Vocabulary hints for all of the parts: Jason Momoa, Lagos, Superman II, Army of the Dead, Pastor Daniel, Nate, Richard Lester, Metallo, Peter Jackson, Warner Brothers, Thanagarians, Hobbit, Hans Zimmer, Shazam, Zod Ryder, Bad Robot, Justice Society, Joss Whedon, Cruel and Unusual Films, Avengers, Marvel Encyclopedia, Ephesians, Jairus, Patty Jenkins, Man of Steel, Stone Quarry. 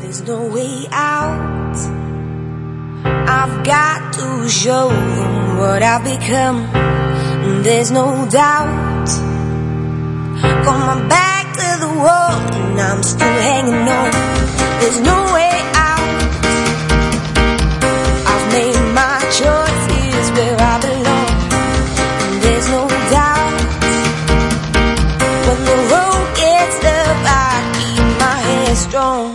There's no way out. I've got to show them what I've become. There's no doubt. Got my back to the wall and I'm still hanging on. There's no way out. I've made my choice, here's where I belong. There's no doubt. When the road gets tough, I keep my head strong, strong,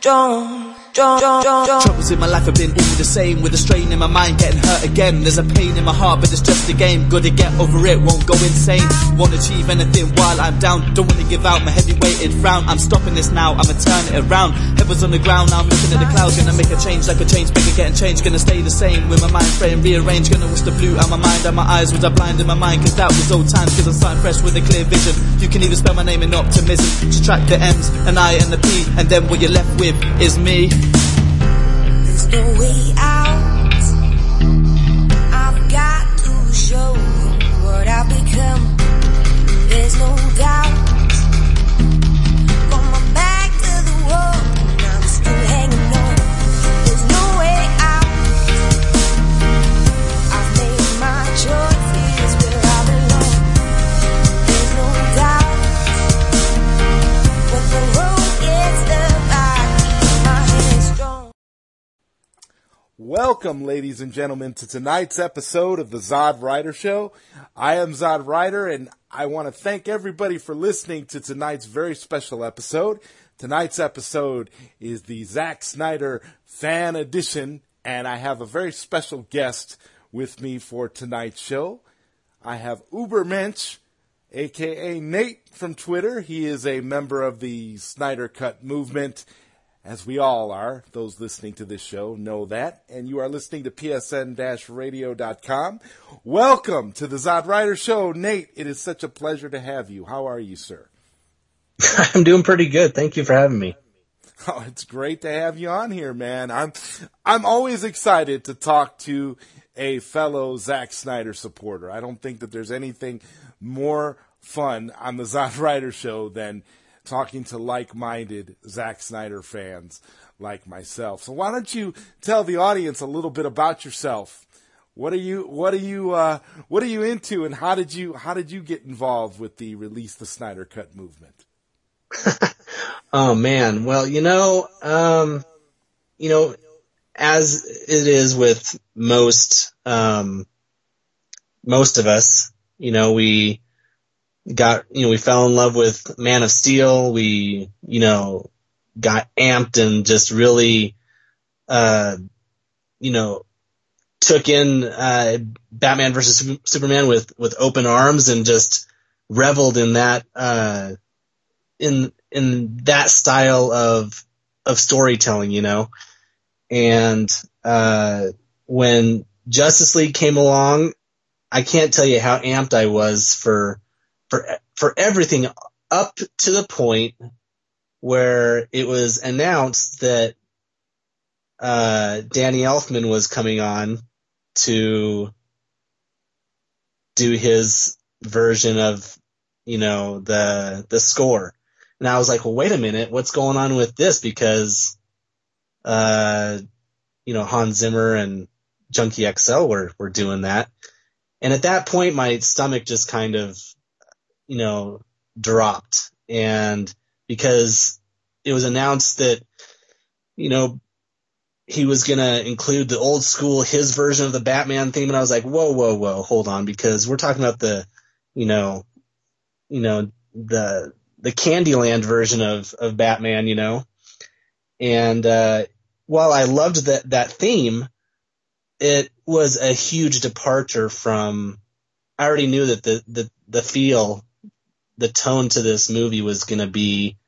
strong. Troubles in my life have been all the same, with a strain in my mind getting hurt again. There's a pain in my heart, but it's just a game. Gotta get over it, won't go insane. Won't achieve anything while I'm down. Don't wanna give out my heavy-weighted frown. I'm stopping this now, I'ma turn it around. Head was on the ground, now I'm looking at the clouds. Gonna make a change, like a change bigger, getting changed. Gonna stay the same, with my mind frame rearranged. Gonna wish the blue out my mind, and my eyes was I blind in my mind. Cause that was old times, cause I'm starting fresh with a clear vision. You can even spell my name in optimism. Subtract the M's, an I and a P, and then what you're left with is me. There's no way out. I've got to show what I've become. There's no doubt. Got my back to the wall and I'm still hanging on. There's no way out. I've made my choice, here's where I belong. There's no doubt. When the road gets tough, I keep my head strong. Welcome, ladies and gentlemen, to tonight's episode of the Zod Ryder Show. I am Zod Ryder, and I want to thank everybody for listening to tonight's very special episode. Tonight's episode is the Zack Snyder Fan Edition, and I have a very special guest with me for tonight's show. I have Ubermensch, a.k.a. Nate from Twitter. He is a member of the Snyder Cut movement, as we all are. Those listening to this show know that. And you are listening to psn-radio.com. Welcome to the Zod Ryder Show. Nate, it is such a pleasure to have you. How are you, sir? I'm doing pretty good. Thank you for having me. Oh, it's great to have you on here, man. I'm always excited to talk to a fellow Zack Snyder supporter. I don't think that there's anything more fun on the Zod Ryder Show than talking to like-minded Zack Snyder fans like myself. So why don't you tell the audience a little bit about yourself? What are you into, and how did you get involved with the Release the Snyder Cut movement? Oh man, well, as it is with most of us, we fell in love with Man of Steel. We, got amped and just really, took in Batman versus Superman with open arms and just reveled in that, in that style of storytelling, And when Justice League came along, I can't tell you how amped I was for everything, up to the point where it was announced that Danny Elfman was coming on to do his version of, the score. And I was like, well, wait a minute, what's going on with this? Because, Hans Zimmer and Junkie XL were doing that. And at that point, my stomach just kind of, dropped. And because it was announced that, he was going to include the old school, his version of the Batman theme. And I was like, whoa, hold on. Because we're talking about the, the Candyland version of Batman, And, while I loved that theme, it was a huge departure from, I already knew that the feel, the tone to this movie was going to be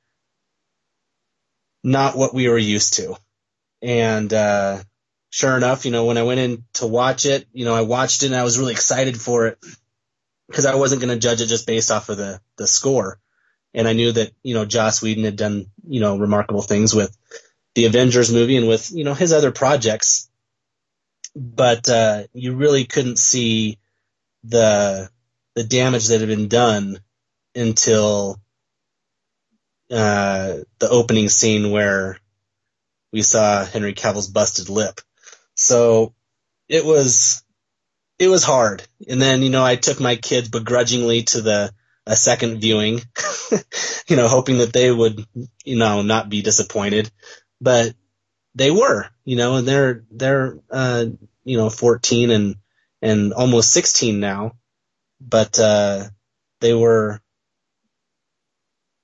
not what we were used to. And sure enough, when I went in to watch it, I watched it and I was really excited for it because I wasn't going to judge it just based off of the score. And I knew that, Joss Whedon had done, remarkable things with the Avengers movie and with, his other projects. But you really couldn't see the damage that had been done until the opening scene where we saw Henry Cavill's busted lip. So it was hard. And then, you know, I took my kids begrudgingly to a second viewing, you know, hoping that they would, you know, not be disappointed, but they were, you know, and they're you know, 14 and almost 16 now, but they were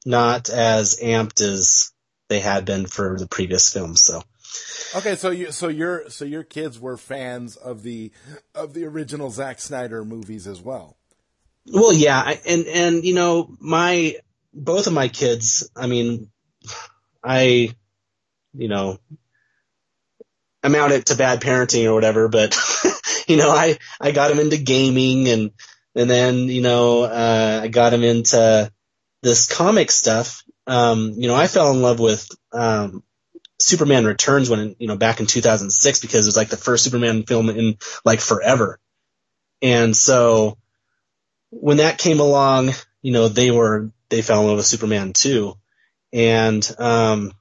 not as amped as they had been for the previous film. So okay, so your kids were fans of the original Zack Snyder movies as well. Well, yeah, and you know, both of my kids, I mean, you know, I'm out to bad parenting or whatever, but you know, I got him into gaming and then, you know, I got him into this comic stuff. You know, I fell in love with Superman Returns when, you know, back in 2006, because it was like the first Superman film in like forever. And so when that came along, you know, they fell in love with Superman II. And from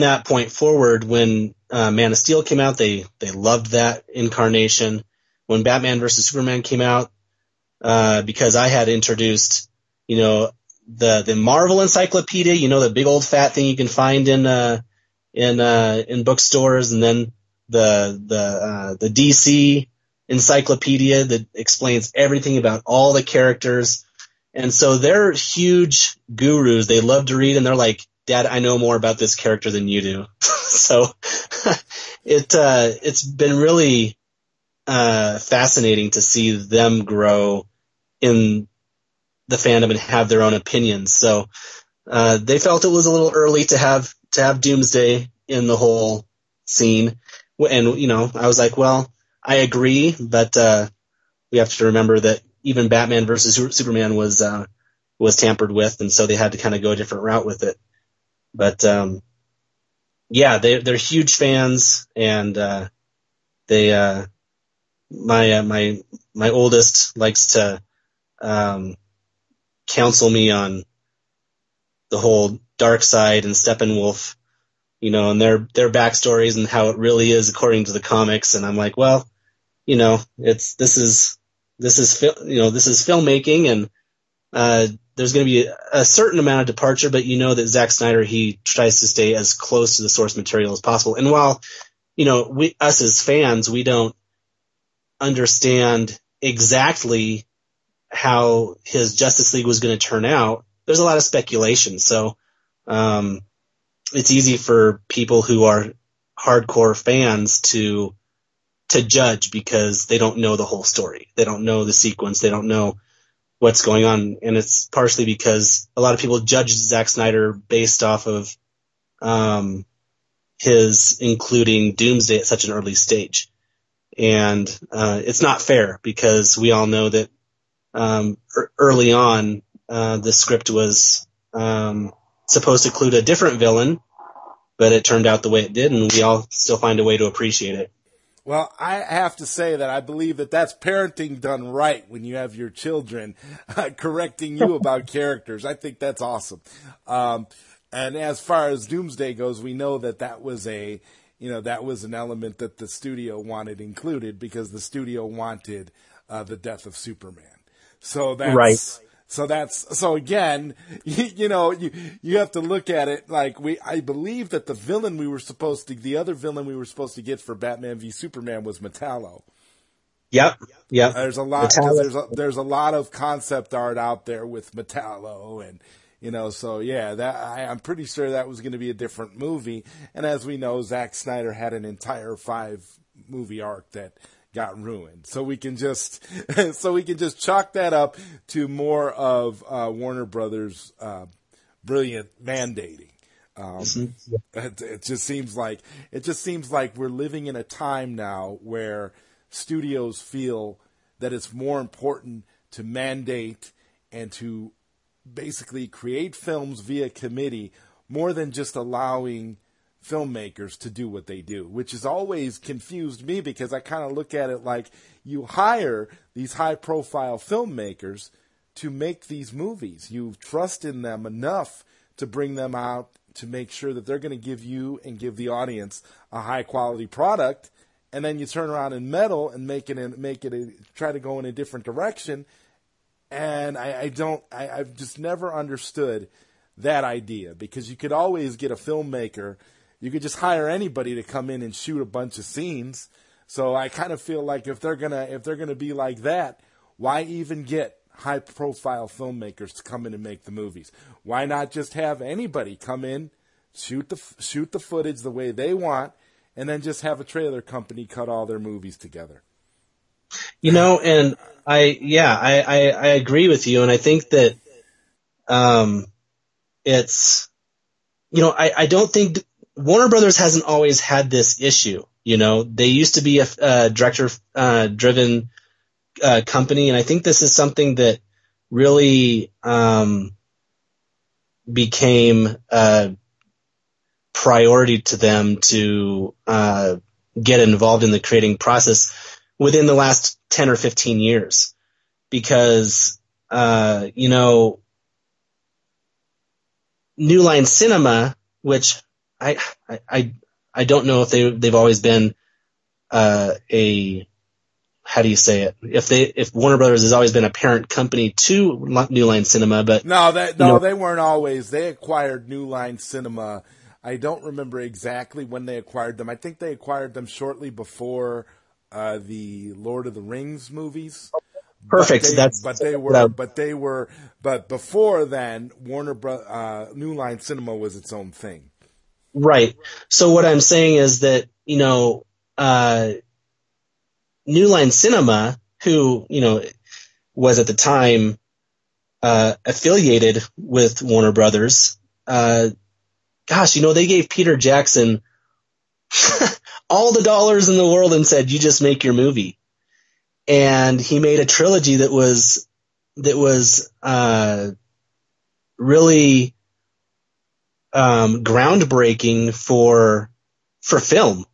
that point forward, when Man of Steel came out, they loved that incarnation. When Batman versus Superman came out, because I had introduced, you know, the Marvel Encyclopedia, you know, the big old fat thing you can find in bookstores, and then the DC encyclopedia that explains everything about all the characters. And so they're huge gurus. They love to read, and they're like, "Dad, I know more about this character than you do." So it's been really fascinating to see them grow in the fandom and have their own opinions. So they felt it was a little early to have Doomsday in the whole scene. And, you know, I was like, well, I agree, but we have to remember that even Batman versus Superman was tampered with, and so they had to kind of go a different route with it. But yeah, they're huge fans, and my oldest likes to counsel me on the whole Darkseid and Steppenwolf, you know, and their backstories and how it really is according to the comics. And I'm like, well, you know, this is filmmaking, and there's going to be a certain amount of departure, but you know that Zack Snyder, he tries to stay as close to the source material as possible. And while, you know, us as fans, we don't understand exactly how his Justice League was going to turn out, there's a lot of speculation. So it's easy for people who are hardcore fans to judge, because they don't know the whole story. They don't know the sequence. They don't know what's going on. And it's partially because a lot of people judge Zack Snyder based off of his including Doomsday at such an early stage. And it's not fair, because we all know that early on, the script was supposed to include a different villain, but it turned out the way it did, and we all still find a way to appreciate it. Well, I have to say that I believe that that's parenting done right, when you have your children correcting you about characters. I think that's awesome. And as far as Doomsday goes, we know that was an element that the studio wanted included, because the studio wanted the death of Superman. So that's right. So again, you know, you have to look at it like I believe that the other villain we were supposed to get for Batman v Superman was Metallo. Yep. There's a lot of concept art out there with Metallo, and you know, so yeah, I'm pretty sure that was going to be a different movie. And as we know, Zack Snyder had an entire 5-movie arc that got ruined. So we can just chalk that up to more of Warner Brothers' brilliant mandating. It just seems like we're living in a time now where studios feel that it's more important to mandate and to basically create films via committee more than just allowing filmmakers to do what they do, which has always confused me, because I kind of look at it like you hire these high profile filmmakers to make these movies. You trust in them enough to bring them out, to make sure that they're going to give you and give the audience a high quality product. And then you turn around and meddle and try to go in a different direction. And I've just never understood that idea, because you could always get a filmmaker. You could just hire anybody to come in and shoot a bunch of scenes. So I kind of feel like if they're going to be like that, why even get high profile filmmakers to come in and make the movies? Why not just have anybody come in, shoot the footage the way they want, and then just have a trailer company cut all their movies together? You know, and I agree with you. And I think that, it's, you know, I don't think Warner Brothers hasn't always had this issue. You know, they used to be a director driven company. And I think this is something that really, became a priority to them to, get involved in the creating process within the last 10 or 15 years, because, you know, New Line Cinema, which I don't know if they've always been if Warner Brothers has always been a parent company to New Line Cinema, but they weren't always. They acquired New Line Cinema. I don't remember exactly when they acquired them. I think they acquired them shortly before the Lord of the Rings movies. Perfect. But before then, New Line Cinema was its own thing. Right. So what I'm saying is that, you know, New Line Cinema, who, you know, was at the time, affiliated with Warner Brothers, they gave Peter Jackson all the dollars in the world and said, you just make your movie. And he made a trilogy that was really, groundbreaking for film,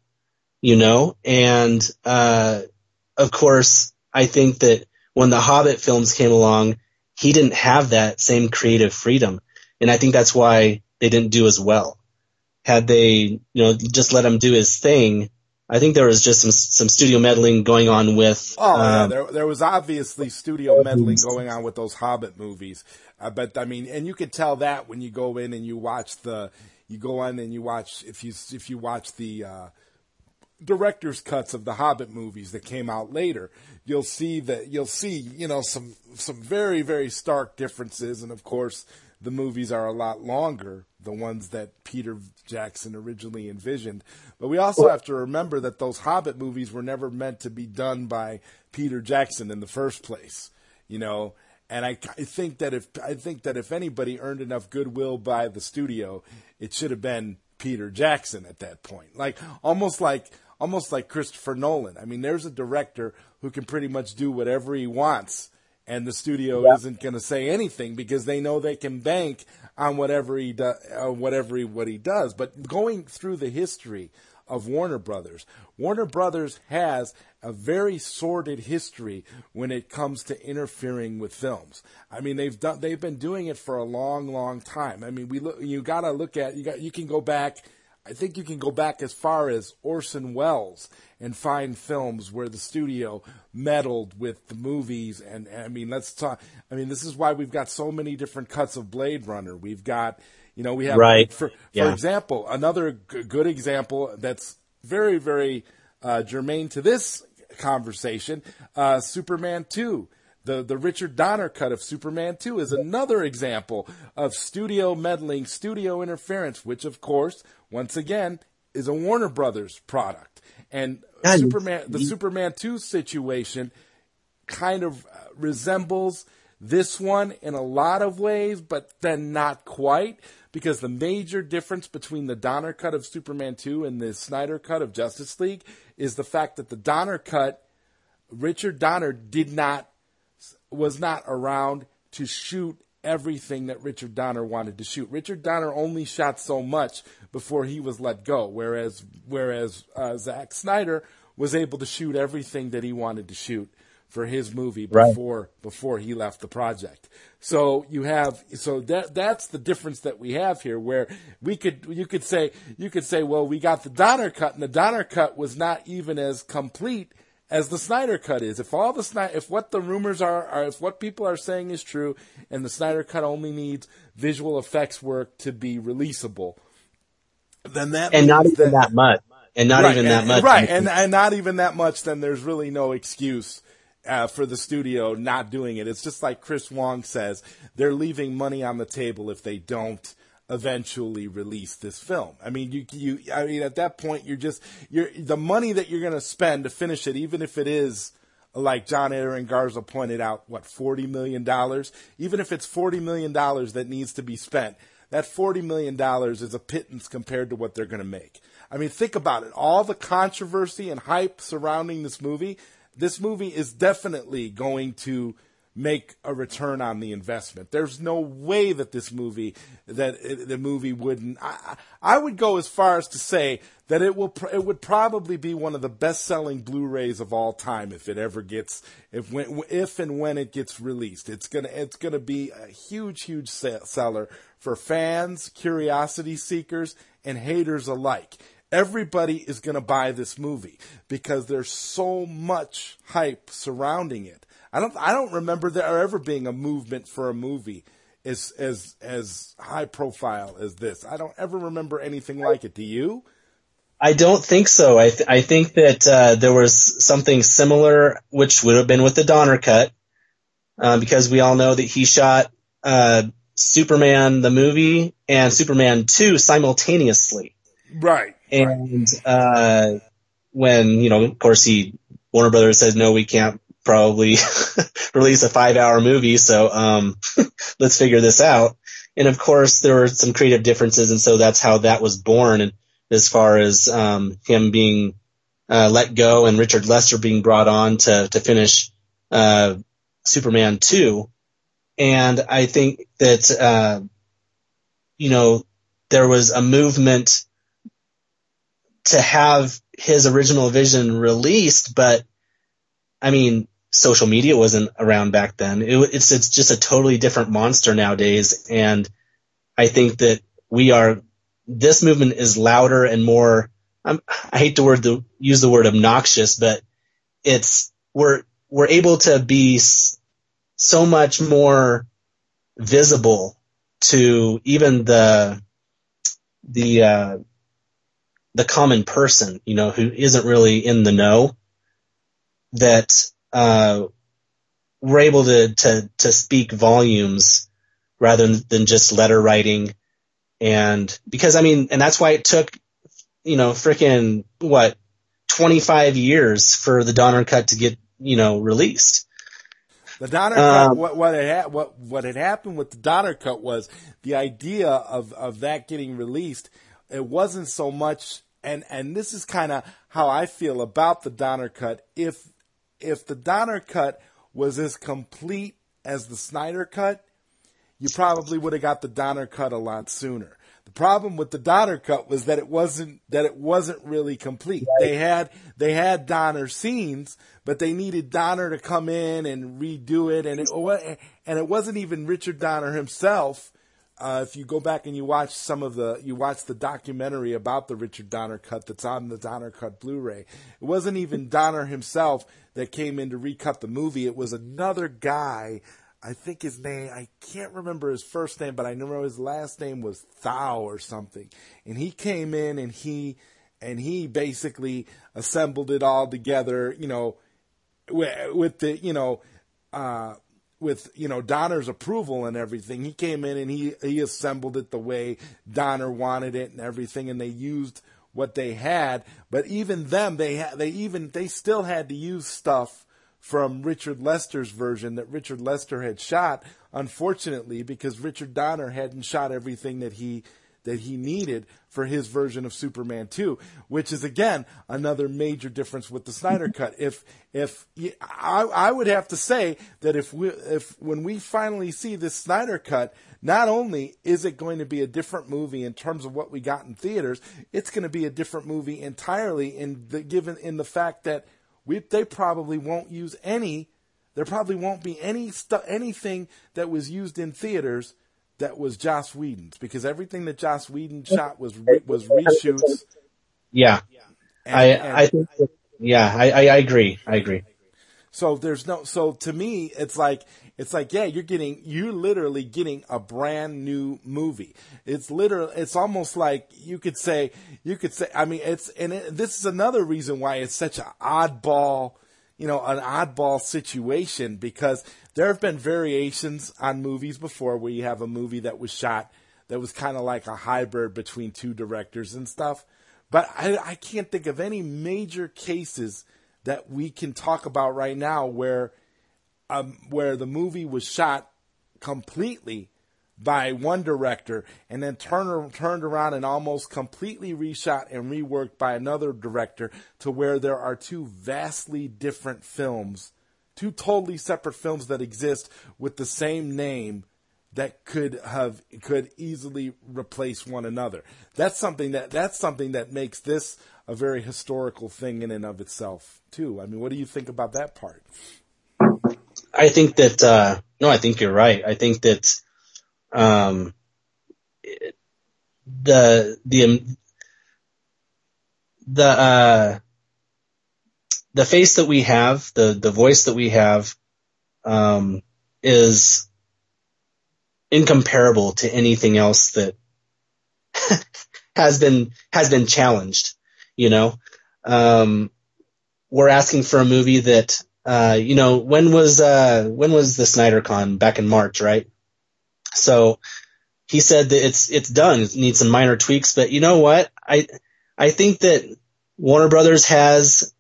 you know? And, of course, I think that when the Hobbit films came along, he didn't have that same creative freedom. And I think that's why they didn't do as well. Had they, you know, just let him do his thing, I think there was just some studio meddling going on with... there was obviously studio meddling going on with those Hobbit movies. But, I mean, and you can tell that when you go in and you watch the director's cuts of the Hobbit movies that came out later, you'll see some very, very stark differences. And, of course, the movies are a lot longer, the ones that Peter Jackson originally envisioned. But we also have to remember that those Hobbit movies were never meant to be done by Peter Jackson in the first place, you know. And I think that if anybody earned enough goodwill by the studio, it should have been Peter Jackson at that point. Like almost like Christopher Nolan. I mean, there's a director who can pretty much do whatever he wants, and the studio isn't going to say anything because they know they can bank on whatever he does. But going through the history of Warner Brothers has a very sordid history when it comes to interfering with films. I mean, they've been doing it for a long, long time. I mean, you can go back as far as Orson Welles and find films where the studio meddled with the movies. And I mean, this is why we've got so many different cuts of Blade Runner. We've got, you know, we have, right. For example, another good example that's very, very germane to this conversation, Superman II. The Richard Donner cut of Superman II is another example of studio meddling, studio interference, which, of course, once again, is a Warner Brothers product. And Superman II situation kind of resembles this one in a lot of ways, but then not quite, because the major difference between the Donner cut of Superman II and the Snyder cut of Justice League is the fact that the Donner cut, Richard Donner was not around to shoot everything that Richard Donner wanted to shoot. Richard Donner only shot so much before he was let go, whereas Zack Snyder was able to shoot everything that he wanted to shoot for his movie before he left the project. So you have, so that's the difference that we have here, where we could, you could say, well, we got the Donner Cut, and the Donner Cut was not even as complete as the Snyder Cut is. If all the if what the rumors are, if what people are saying is true, and the Snyder Cut only needs visual effects work to be releasable, then that and not even that much, and not even that much, right? And not even that much. Then there's really no excuse for the studio not doing it. It's just like Chris Wong says, they're leaving money on the table if they don't eventually release this film. I mean, I mean, at that point, you're the money that you're going to spend to finish it, even if it is, like John Aaron Garza pointed out, what, $40 million? Even if it's $40 million that needs to be spent, that $40 million is a pittance compared to what they're going to make. I mean, think about it. All the controversy and hype surrounding this movie is definitely going to make a return on the investment. There's no way that the movie wouldn't. I would go as far as to say that it would probably be one of the best-selling Blu-rays of all time if it ever gets, if and when it gets released. It's gonna be a huge seller for fans, curiosity seekers, and haters alike. Everybody is gonna buy this movie because there's so much hype surrounding it. I don't remember there ever being a movement for a movie as high profile as this. I don't ever remember anything like it. Do you? I don't think so. I think that there was something similar, which would have been with the Donner Cut, because we all know that he shot Superman the movie and Superman II simultaneously. Right. And when, you know, of course, Warner Brothers said, no, we can't probably release a 5-hour movie, so let's figure this out. And of course there were some creative differences, and so that's how that was born. And as far as him being let go and Richard Lester being brought on to finish Superman 2, and I think that you know, there was a movement to have his original vision released, but I mean, social media wasn't around back then. It's just a totally different monster nowadays, and I think that this movement is louder and more. I hate use the word obnoxious, but we're able to be so much more visible to even the common person, you know, who isn't really in the know, that we're able to speak volumes rather than just letter writing. And because, I mean, and that's why it took, you know, 25 years for the Donner Cut to get, you know, released. The Donner Cut, what had happened with the Donner Cut was the idea of that getting released. It wasn't so much, and this is kind of how I feel about the Donner Cut. If the Donner Cut was as complete as the Snyder Cut, you probably would have got the Donner Cut a lot sooner. The problem with the Donner Cut was that it wasn't really complete. Right. They had Donner scenes, but they needed Donner to come in and redo it, and it wasn't even Richard Donner himself. If you go back and you watch the documentary about the Richard Donner Cut that's on the Donner Cut Blu-ray, it wasn't even Donner himself that came in to recut the movie. It was another guy. I think his name, I can't remember his first name, but I know his last name was Thau or something. And he came in and he basically assembled it all together, you know, with Donner's approval and everything. He came in and he assembled it the way Donner wanted it and everything, and they used what they had. But even them, they still had to use stuff from Richard Lester's version that Richard Lester had shot, unfortunately, because Richard Donner hadn't shot everything that he needed for his version of Superman 2, which is, again, another major difference with the Snyder Cut. I would have to say that when we finally see this Snyder Cut, not only is it going to be a different movie in terms of what we got in theaters, it's going to be a different movie entirely in the fact that they probably won't use any there probably won't be anything that was used in theaters that was Joss Whedon's, because everything that Joss Whedon shot was reshoots. Yeah, I agree. So there's no. So to me, it's like you're literally getting a brand new movie. It's literally. It's almost like you could say. I mean, this is another reason why it's such an oddball. An oddball situation, because there have been variations on movies before where you have a movie that was shot that was kind of like a hybrid between two directors and stuff. But I can't think of any major cases that we can talk about right now where the movie was shot completely by one director and then turned around and almost completely reshot and reworked by another director, to where there are two vastly different films, two totally separate films that exist with the same name that could easily replace one another. That's something that makes this a very historical thing in and of itself too. I mean, what do you think about that part? I think that I think you're right. I think that the face that we have, the voice that we have, is incomparable to anything else that has been challenged. We're asking for a movie that, when was the Snyder Con back in March, right? So he said that it's done. It needs some minor tweaks, but you know what? I think that Warner Brothers has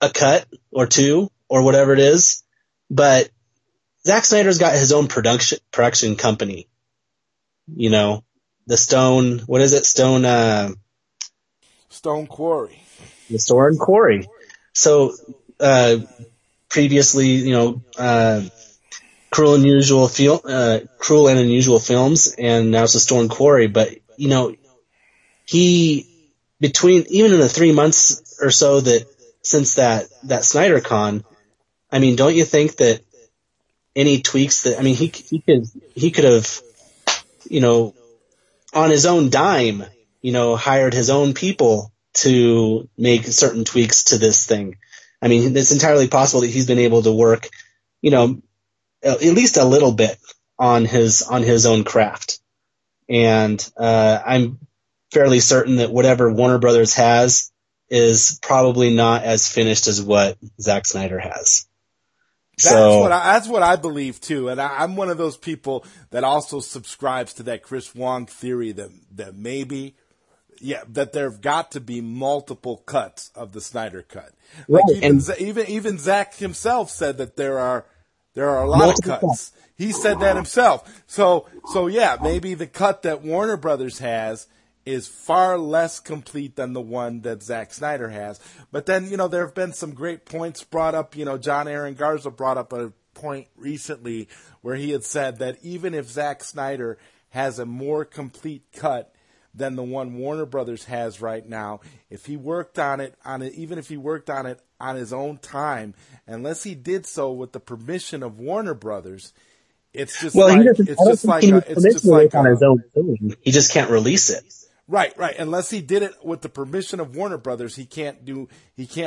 a cut or two or whatever it is, but Zack Snyder's got his own production company. The Stone, what is it? Stone Quarry. The Stone Quarry. So previously, Cruel and Unusual Films, and now it's the Stone Quarry. But even in the 3 months or so that since that Snyder Con, I mean, don't you think that any tweaks that, I mean, he could have on his own dime hired his own people to make certain tweaks to this thing? I mean, it's entirely possible that he's been able to work at least a little bit on his own craft. And I'm fairly certain that whatever Warner Brothers has is probably not as finished as what Zack Snyder has. That's what I believe too. And I'm one of those people that also subscribes to that Chris Wong theory that maybe, that there've got to be multiple cuts of the Snyder Cut. Like, right, even Zack himself said that there are a lot of cuts. He said that himself. So yeah, maybe the cut that Warner Brothers has is far less complete than the one that Zack Snyder has. But then, there have been some great points brought up. John Aaron Garza brought up a point recently where he had said that even if Zack Snyder has a more complete cut than the one Warner Brothers has right now, if he worked on it, even if he worked on it on his own time, unless he did so with the permission of Warner Brothers, he just can't release it. Right. Unless he did it with the permission of Warner Brothers, he can't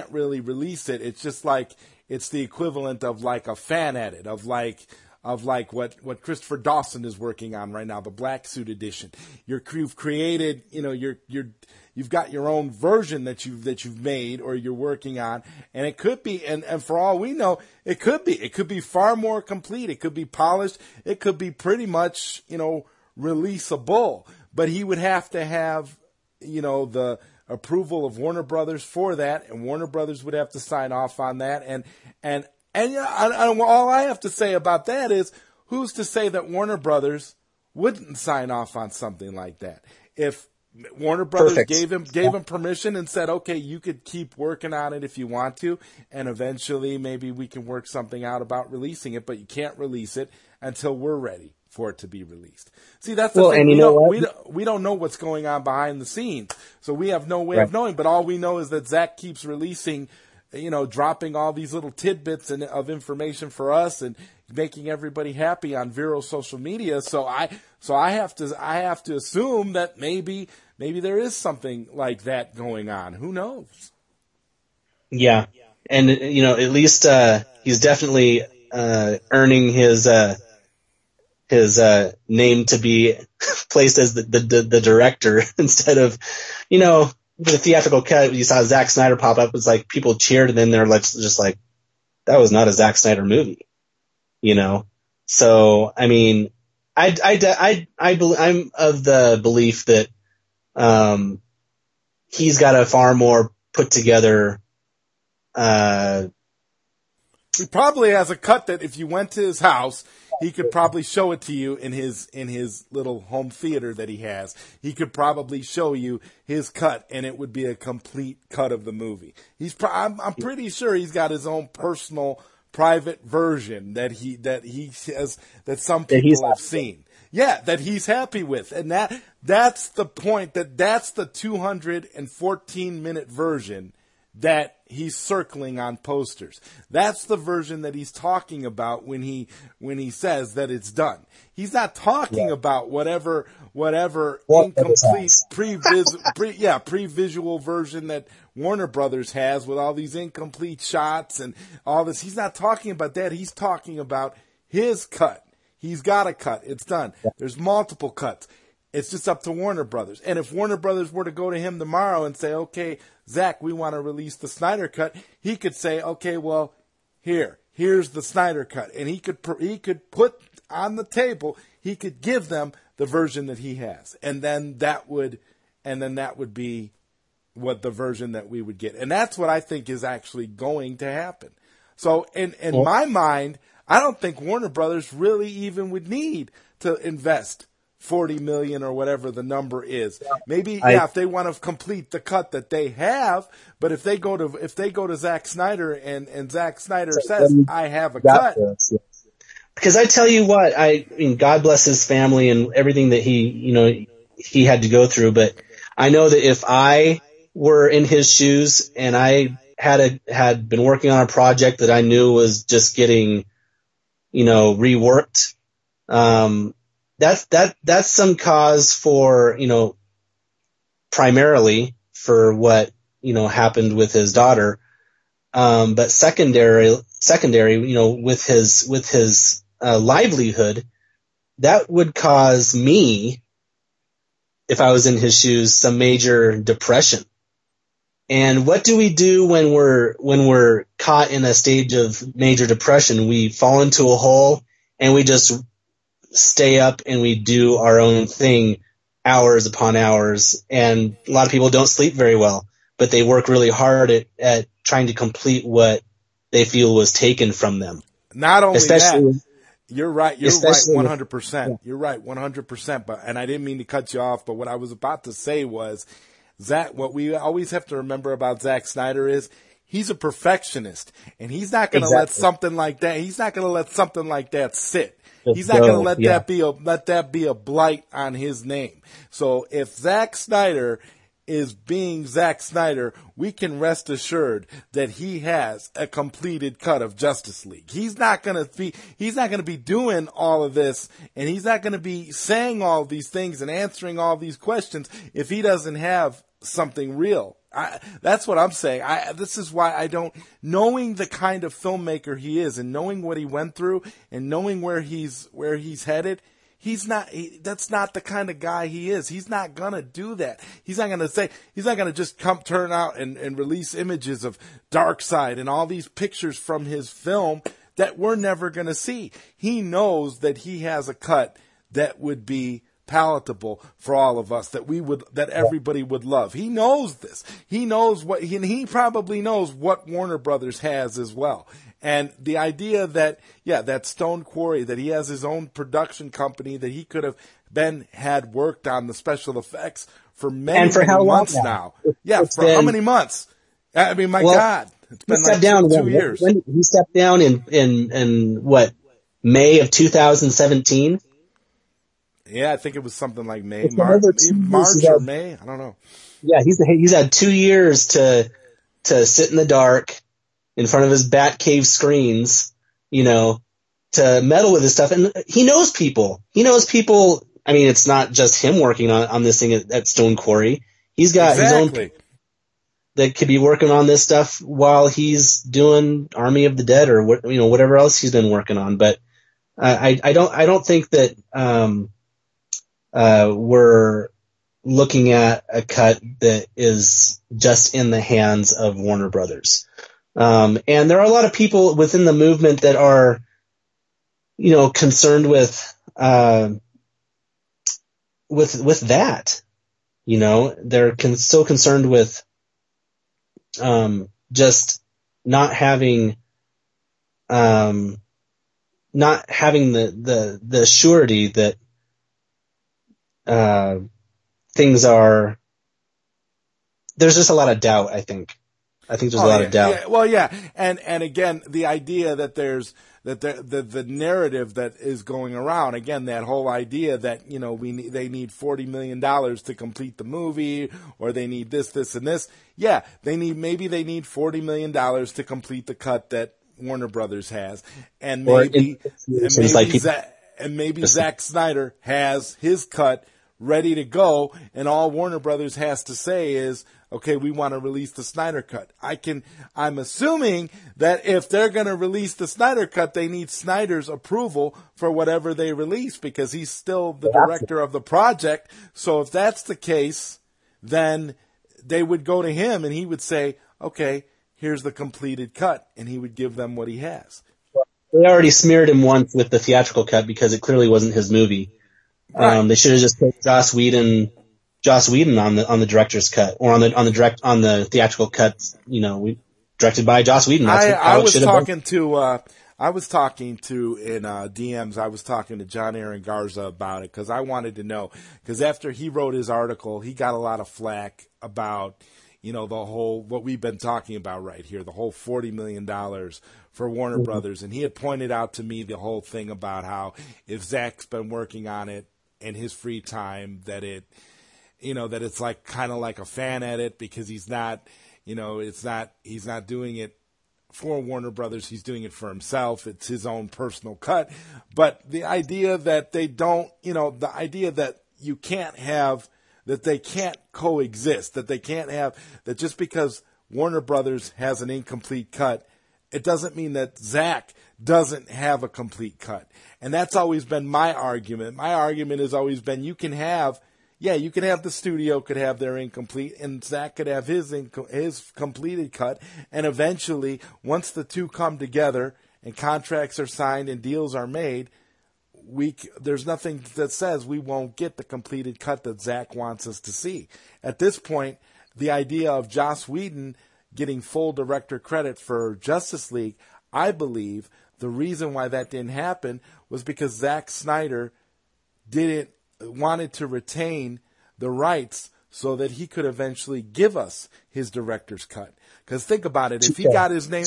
really release it. It's just like, it's the equivalent of like a fan edit of like what Christopher Dawson is working on right now, the Black Suit Edition. You've created, you've got your own version that you've made or you're working on, and it could be, and for all we know, it could be far more complete. It could be polished. It could be pretty much, releasable. But he would have to have, the approval of Warner Brothers for that, and Warner Brothers would have to sign off on that, and all I have to say about that is, who's to say that Warner Brothers wouldn't sign off on something like that? If Warner Brothers gave him permission and said, okay, you could keep working on it if you want to, and eventually maybe we can work something out about releasing it, but you can't release it until we're ready for it to be released. See, that's the thing. We don't know what's going on behind the scenes, so we have no way of knowing, but all we know is that Zack keeps releasing you know, dropping all these little tidbits and of information for us and making everybody happy on viral social media. So I have to assume that maybe there is something like that going on. Who knows? Yeah. And, you know, at least, he's definitely, earning his name to be placed as the director instead of, you know, the theatrical cut. You saw Zack Snyder pop up. It's like people cheered, and then they're just like, that was not a Zack Snyder movie, you know? So, I mean, I'm of the belief that, he's got a far more put together, he probably has a cut that if you went to his house, he could probably show it to you in his little home theater that he has. He could probably show you his cut, and it would be a complete cut of the movie. I'm pretty sure he's got his own personal, private version that he has, that some people have seen. Yeah, that he's happy with, and that's the point. That's the 214-minute version that he's circling on posters. That's the version that he's talking about when he says that it's done. He's not talking about whatever incomplete pre-visual version that Warner Brothers has with all these incomplete shots and all this. He's not talking about that. He's talking about his cut. He's got a cut. It's done. Yeah. There's multiple cuts. It's just up to Warner Brothers. And if Warner Brothers were to go to him tomorrow and say, okay, Zach, we want to release the Snyder Cut, he could say, okay, well, here's the Snyder Cut. And he could put on the table, he could give them the version that he has. And then that would be what the version that we would get. And that's what I think is actually going to happen. So in my mind, I don't think Warner Brothers really even would need to invest $40 million or whatever the number is. Maybe if they want to complete the cut that they have, but if they go to Zack Snyder and Zack Snyder says, I have a cut. Because I tell you what, I mean, God bless his family and everything that he had to go through, but I know that if I were in his shoes and I had been working on a project that I knew was just getting, you know, reworked, That's some cause for, you know, primarily for what, you know, happened with his daughter. But secondary, you know, with his livelihood, that would cause me, if I was in his shoes, some major depression. And what do we do when we're caught in a stage of major depression? We fall into a hole and we just stay up and we do our own thing hours upon hours, and a lot of people don't sleep very well, but they work really hard at trying to complete what they feel was taken from them. Not only that, you're right 100%. Yeah. You're right 100%, and I didn't mean to cut you off, but what I was about to say was that what we always have to remember about Zack Snyder is he's a perfectionist, and he's not going to let something like that, sit. He's not going to let that be a blight on his name. So if Zack Snyder is being Zack Snyder, we can rest assured that he has a completed cut of Justice League. He's not going to be doing all of this, and he's not going to be saying all these things and answering all these questions if he doesn't have something real. That's what I'm saying. This is why I don't, knowing the kind of filmmaker he is and knowing what he went through and knowing where he's headed, that's not the kind of guy he is. He's not going to do that. He's not going to just turn out and release images of Darkseid and all these pictures from his film that we're never going to see. He knows that he has a cut that would be palatable for all of us, that everybody would love. He knows this. He knows and he probably knows what Warner Brothers has as well. And the idea that Stone Quarry, that he has his own production company, that he could have had worked on the special effects for many months now. Yeah, for how many months? I mean, my God, it's been like 2 years. He stepped down in what, May of 2017? Yeah, I think it was something like March or May. I don't know. Yeah, he's had 2 years to sit in the dark in front of his Batcave screens, you know, to meddle with his stuff. And he knows people. I mean, it's not just him working on this thing at Stone Quarry. He's got his own that could be working on this stuff while he's doing Army of the Dead or whatever else he's been working on. But I don't think that we're looking at a cut that is just in the hands of Warner Brothers. And there are a lot of people within the movement that are, concerned with that. They're so concerned with just not having the surety that things are. There's just a lot of doubt. I think there's a lot of doubt. Yeah. Well, yeah, and again, the idea that there's the narrative that is going around, again, that whole idea that they need $40 million to complete the movie, or they need this and this. Yeah, they need $40 million to complete the cut that Warner Brothers has, and maybe Zack Snyder has his cut ready to go, and all Warner Brothers has to say is, okay, we want to release the Snyder Cut. I'm assuming that if they're going to release the Snyder Cut, they need Snyder's approval for whatever they release, because he's still the director of the project. So if that's the case, then they would go to him and he would say, okay, here's the completed cut, and he would give them what he has. They already smeared him once with the theatrical cut because it clearly wasn't his movie. Right. They should have just put Joss Whedon on the director's cut, or on the theatrical cut, directed by Joss Whedon. I was talking in DMs. I was talking to John Aaron Garza about it, because I wanted to know, because after he wrote his article, he got a lot of flack about the whole, what we've been talking about right here, the whole $40 million for Warner Brothers. And he had pointed out to me the whole thing about how if Zack's been working on it in his free time, that it, that it's like kind of like a fan edit, because he's not, he's not doing it for Warner Brothers. He's doing it for himself. It's his own personal cut. But the idea that they don't, the idea that you can't have, that they can't coexist, that they can't have, that just because Warner Brothers has an incomplete cut, it doesn't mean that Zack doesn't have a complete cut. And that's always been my argument. My argument has always been, you can have the studio could have their incomplete, and Zack could have his completed cut. And eventually, once the two come together and contracts are signed and deals are made, there's nothing that says we won't get the completed cut that Zack wants us to see. At this point, the idea of Joss Whedon getting full director credit for Justice League, I believe the reason why that didn't happen was because Zack Snyder wanted to retain the rights so that he could eventually give us his director's cut. Because think about it, if he got his name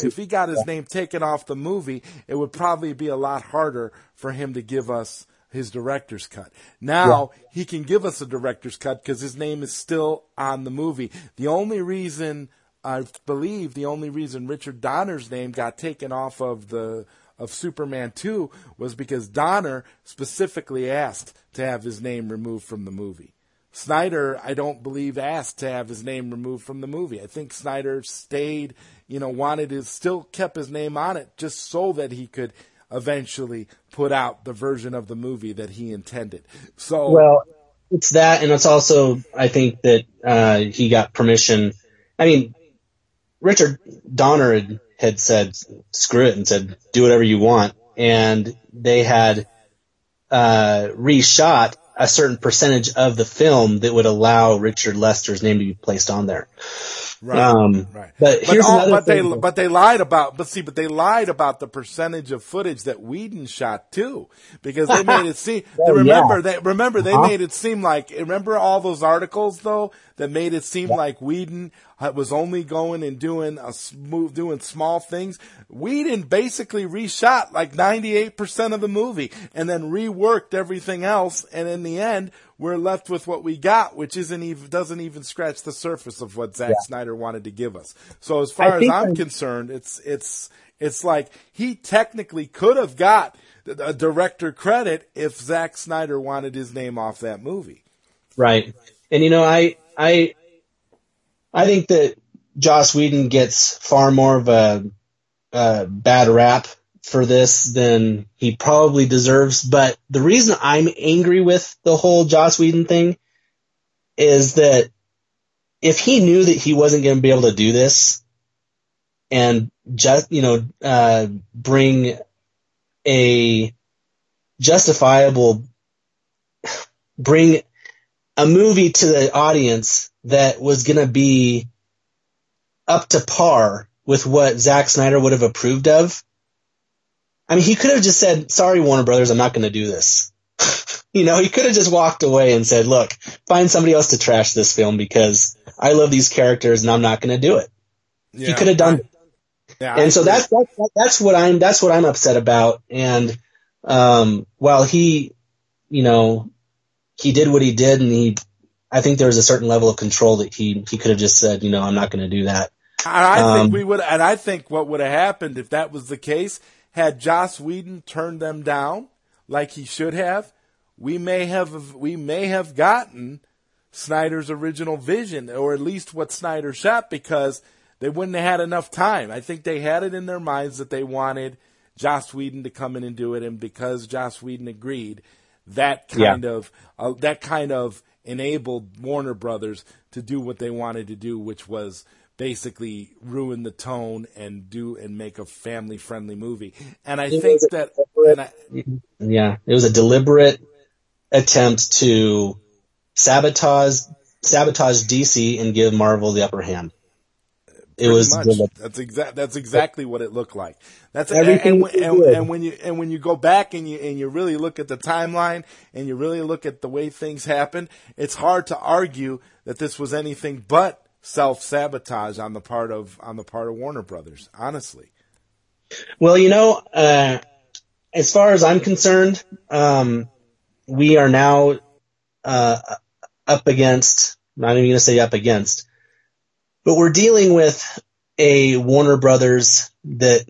taken off the movie, it would probably be a lot harder for him to give us his director's cut. Now he can give us a director's cut because his name is still on the movie. The only reason, I believe, Richard Donner's name got taken off of Superman II was because Donner specifically asked to have his name removed from the movie. Snyder, I don't believe, asked to have his name removed from the movie. I think Snyder stayed, still kept his name on it just so that he could eventually put out the version of the movie that he intended. So, well, it's that, and it's also, I think that he got permission. I mean, Richard Donner had said, screw it, and said, do whatever you want. And they had reshot a certain percentage of the film that would allow Richard Lester's name to be placed on there. Right. Right. But they lied about the percentage of footage that Whedon shot too, because they made it seem, made it seem like, remember all those articles though that made it seem like Whedon was only going and doing small things. Whedon basically reshot like 98% of the movie and then reworked everything else. And in the the end, we're left with what we got, which doesn't even scratch the surface of what Zack Snyder wanted to give us. So as far as I'm concerned, it's like he technically could have got a director credit if Zack Snyder wanted his name off that movie. Right. And you know, I think that Joss Whedon gets far more of a bad rap for this than he probably deserves. But the reason I'm angry with the whole Joss Whedon thing is that if he knew that he wasn't going to be able to do this and just, you know, bring a justifiable, bring a movie to the audience that was going to be up to par with what Zack Snyder would have approved of. I mean, he could have just said, sorry, Warner Brothers, I'm not going to do this. You know, he could have just walked away and said, look, find somebody else to trash this film because I love these characters and I'm not going to do it. Yeah, he could have done it. Yeah, and so that's what I'm upset about. And while he, you know, he did what he did, and I think there was a certain level of control that he could have just said, you know, I'm not going to do that. I think what would have happened if that was the case, had Joss Whedon turned them down like he should have, we may have gotten Snyder's original vision, or at least what Snyder shot, because they wouldn't have had enough time. I think they had it in their minds that they wanted Joss Whedon to come in and do it, and because Joss Whedon agreed, that kind of enabled Warner Brothers to do what they wanted to do, which was basically ruin the tone and make a family-friendly movie. And it was a deliberate attempt to sabotage DC and give Marvel the upper hand. That's exactly what it looked like. And when you go back and you really look at the timeline and you really look at the way things happened, it's hard to argue that this was anything but self-sabotage on the part of Warner Brothers, honestly. Well, you know, as far as I'm concerned, we are now up against, not even going to say up against, but we're dealing with a Warner Brothers that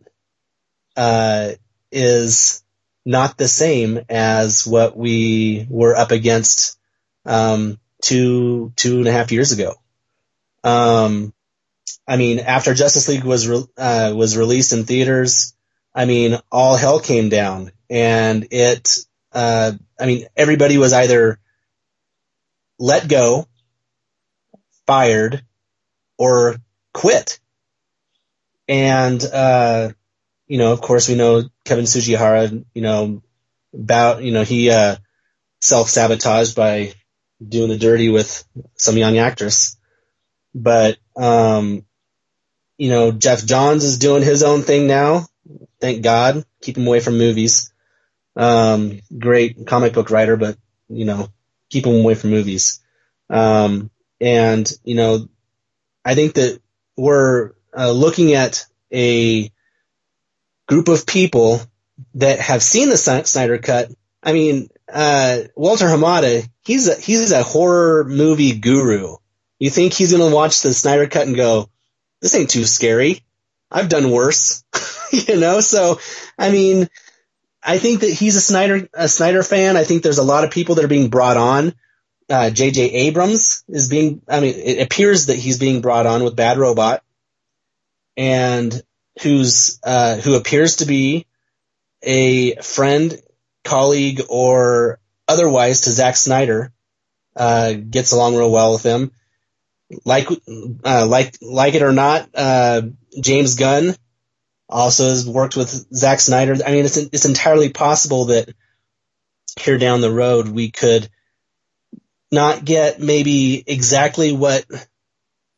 is not the same as what we were up against 2.5 years ago. I mean, after Justice League was released in theaters, I mean, all hell came down, and everybody was either let go, fired, or quit. And, you know, of course we know Kevin Sugihara, you know, he self-sabotaged by doing the dirty with some young actress. But, you know, Geoff Johns is doing his own thing now. Thank God. Keep him away from movies. Great comic book writer, but, you know, keep him away from movies. And, you know, I think that we're looking at a group of people that have seen the Snyder Cut. I mean, Walter Hamada, he's a horror movie guru. You think he's going to watch the Snyder Cut and go, this ain't too scary. I've done worse. You know? So, I mean, I think that he's a Snyder fan. I think there's a lot of people that are being brought on. J.J. Abrams it appears that he's being brought on with Bad Robot, and who appears to be a friend, colleague, or otherwise to Zack Snyder, gets along real well with him. Like it or not, James Gunn also has worked with Zack Snyder. I mean, it's entirely possible that here down the road we could not get maybe exactly what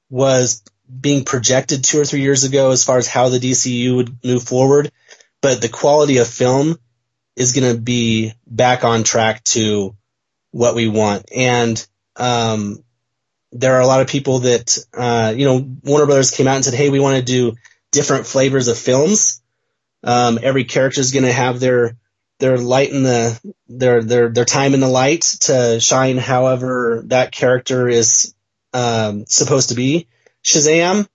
was being projected 2 or 3 years ago as far as how the DCU would move forward, but the quality of film is going to be back on track to what we want. And there are a lot of people that, you know, Warner Brothers came out and said, hey, we want to do different flavors of films. Every character is going to have their their light in the their time in the light to shine however that character is supposed to be. Shazam,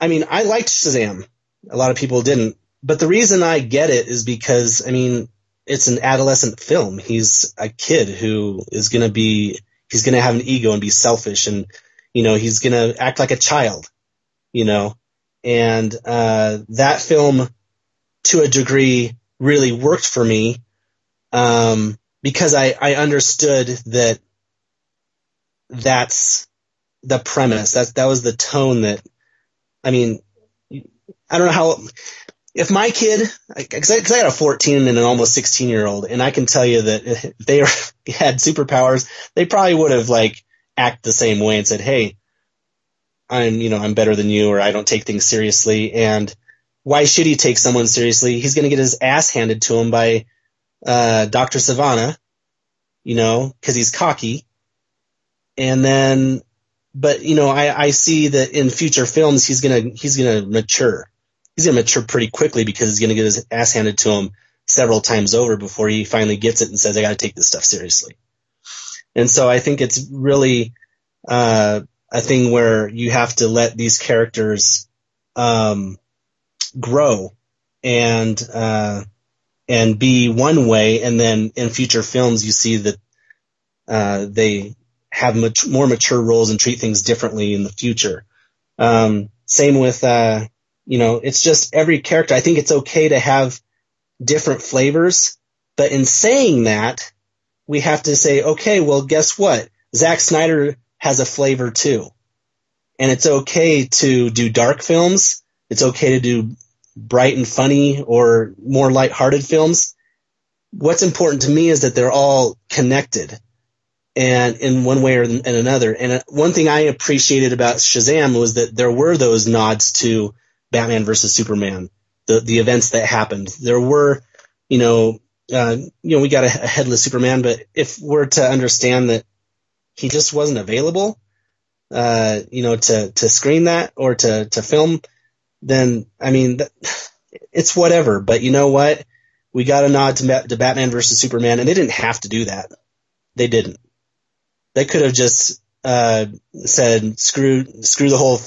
I mean, I liked Shazam. A lot of people didn't. But the reason I get it is because, I mean, it's an adolescent film. He's a kid who is going to be – he's going to have an ego and be selfish and, you know, he's going to act like a child, you know. And that film, to a degree, really worked for me because I understood that that's the premise. That was the tone that – I mean, I don't know how – if my kid, because I got a 14 and an almost 16-year-old, and I can tell you that if they had superpowers, they probably would have like act the same way and said, "Hey, I'm better than you, or I don't take things seriously." And why should he take someone seriously? He's going to get his ass handed to him by Dr. Savannah, you know, because he's cocky. And then, but you know, I see that in future films, he's gonna mature. He's going to mature pretty quickly because he's going to get his ass handed to him several times over before he finally gets it and says, I got to take this stuff seriously. And so I think it's really a thing where you have to let these characters grow and be one way. And then in future films, you see that they have much more mature roles and treat things differently in the future. Same with, you know, it's just every character. I think it's okay to have different flavors. But in saying that, we have to say, okay, well, guess what? Zack Snyder has a flavor too. And it's okay to do dark films. It's okay to do bright and funny or more lighthearted films. What's important to me is that they're all connected and in one way or in another. And one thing I appreciated about Shazam was that there were those nods to Batman versus Superman, the events that happened. There were, we got a headless Superman, but if we're to understand that he just wasn't available, to screen that or to film, then, I mean, it's whatever. But you know what? We got a nod to Batman versus Superman, and they didn't have to do that. They didn't. They could have just said, screw the whole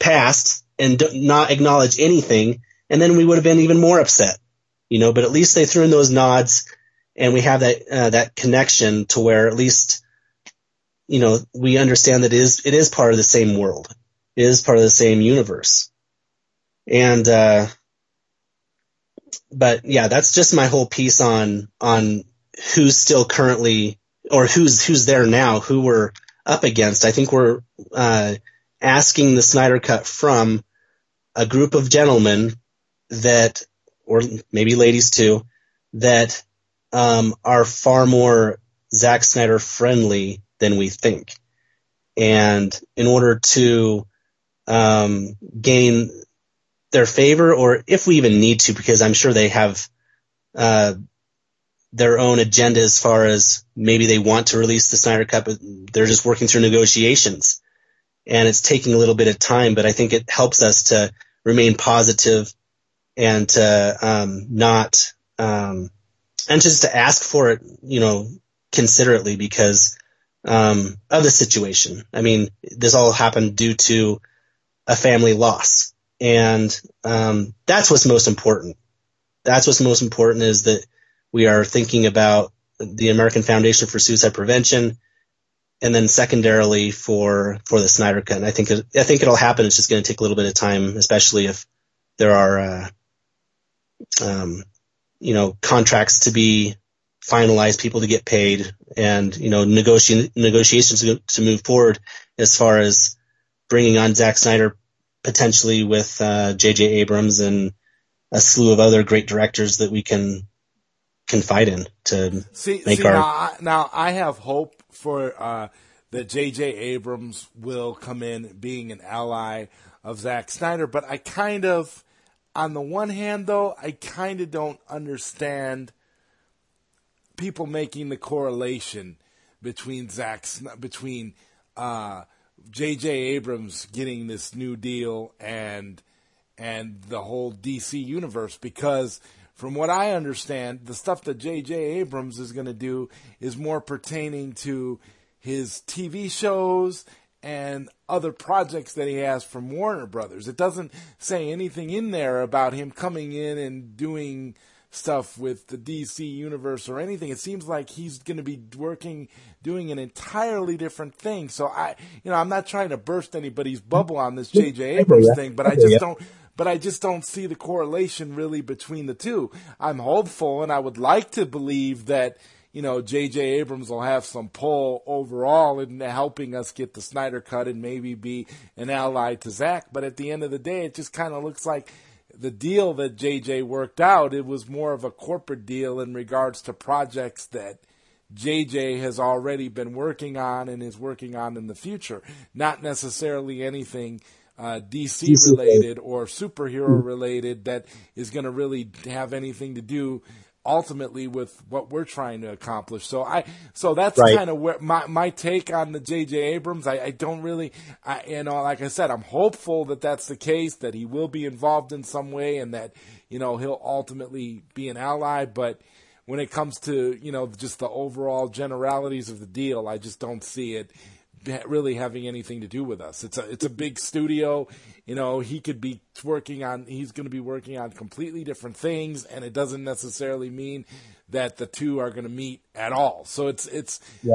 past and not acknowledge anything. And then we would have been even more upset, you know, but at least they threw in those nods and we have that connection to where at least, you know, we understand that it is part of the same world. It is part of the same universe. And, but yeah, that's just my whole piece on who's still currently or who's there now, who we're up against. I think we're, asking the Snyder Cut from a group of gentlemen that, or maybe ladies too, that are far more Zack Snyder friendly than we think. And in order to gain their favor, or if we even need to, because I'm sure they have their own agenda as far as maybe they want to release the Snyder Cut, but they're just working through negotiations. And it's taking a little bit of time, but I think it helps us to remain positive and to not and just to ask for it, you know, considerately because of the situation. I mean, this all happened due to a family loss, and that's what's most important. That's what's most important is that we are thinking about the American Foundation for Suicide Prevention. And then secondarily for the Snyder Cut. And I think it'll happen. It's just going to take a little bit of time, especially if there are, contracts to be finalized, people to get paid and, you know, negotiations to move forward as far as bringing on Zack Snyder potentially with, J.J. Abrams and a slew of other great directors that we can confide in to make our. Now I have hope for that J.J. Abrams will come in being an ally of Zack Snyder. But I kind of, on the one hand, though, I kind of don't understand people making the correlation between J.J. Abrams getting this new deal and the whole DC universe. Because From what I understand, the stuff that J.J. Abrams is going to do is more pertaining to his TV shows and other projects that he has from Warner Brothers. It doesn't say anything in there about him coming in and doing stuff with the DC universe or anything. It seems like he's going to be doing an entirely different thing. So I'm not trying to burst anybody's bubble on this J.J. Abrams thing, but I just don't see the correlation really between the two. I'm hopeful, and I would like to believe that, you know, J.J. Abrams will have some pull overall in helping us get the Snyder Cut and maybe be an ally to Zack. But at the end of the day, it just kind of looks like the deal that J.J. worked out, it was more of a corporate deal in regards to projects that J.J. has already been working on and is working on in the future, not necessarily anything DC related or superhero related that is going to really have anything to do ultimately with what we're trying to accomplish. So that's kind of where my take on the J.J. Abrams. Like I said, I'm hopeful that that's the case, that he will be involved in some way and that, you know, he'll ultimately be an ally. But when it comes to, you know, just the overall generalities of the deal, I just don't see it really having anything to do with us. It's a big studio. You know, he's going to be working on completely different things, and it doesn't necessarily mean that the two are going to meet at all. So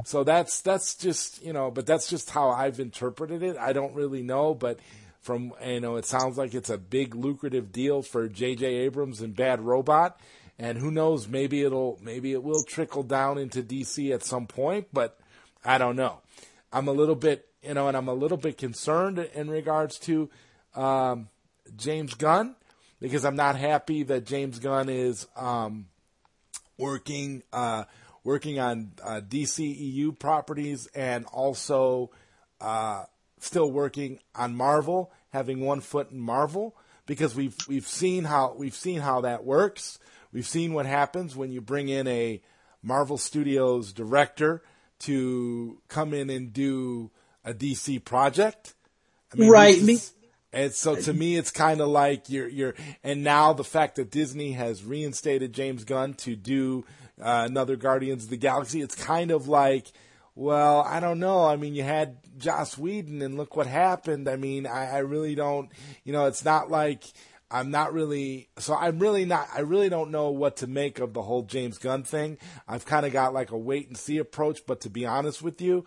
so that's just, you know, but that's just how I've interpreted it. I don't really know, but from, you know, it sounds like it's a big lucrative deal for J.J. Abrams and Bad Robot. And who knows, maybe it will trickle down into DC at some point, but I don't know. I'm a little bit concerned in regards to James Gunn, because I'm not happy that James Gunn is working on DCEU properties and also still working on Marvel, having one foot in Marvel, because we've seen how that works. We've seen what happens when you bring in a Marvel Studios director to come in and do a DC project. I mean, right. And so to me, it's kind of like you're, and now the fact that Disney has reinstated James Gunn to do another Guardians of the Galaxy, it's kind of like, well, I don't know. I mean, you had Joss Whedon and look what happened. I mean, I really don't, you know, it's not like, I really don't know what to make of the whole James Gunn thing. I've kind of got like a wait and see approach, but to be honest with you,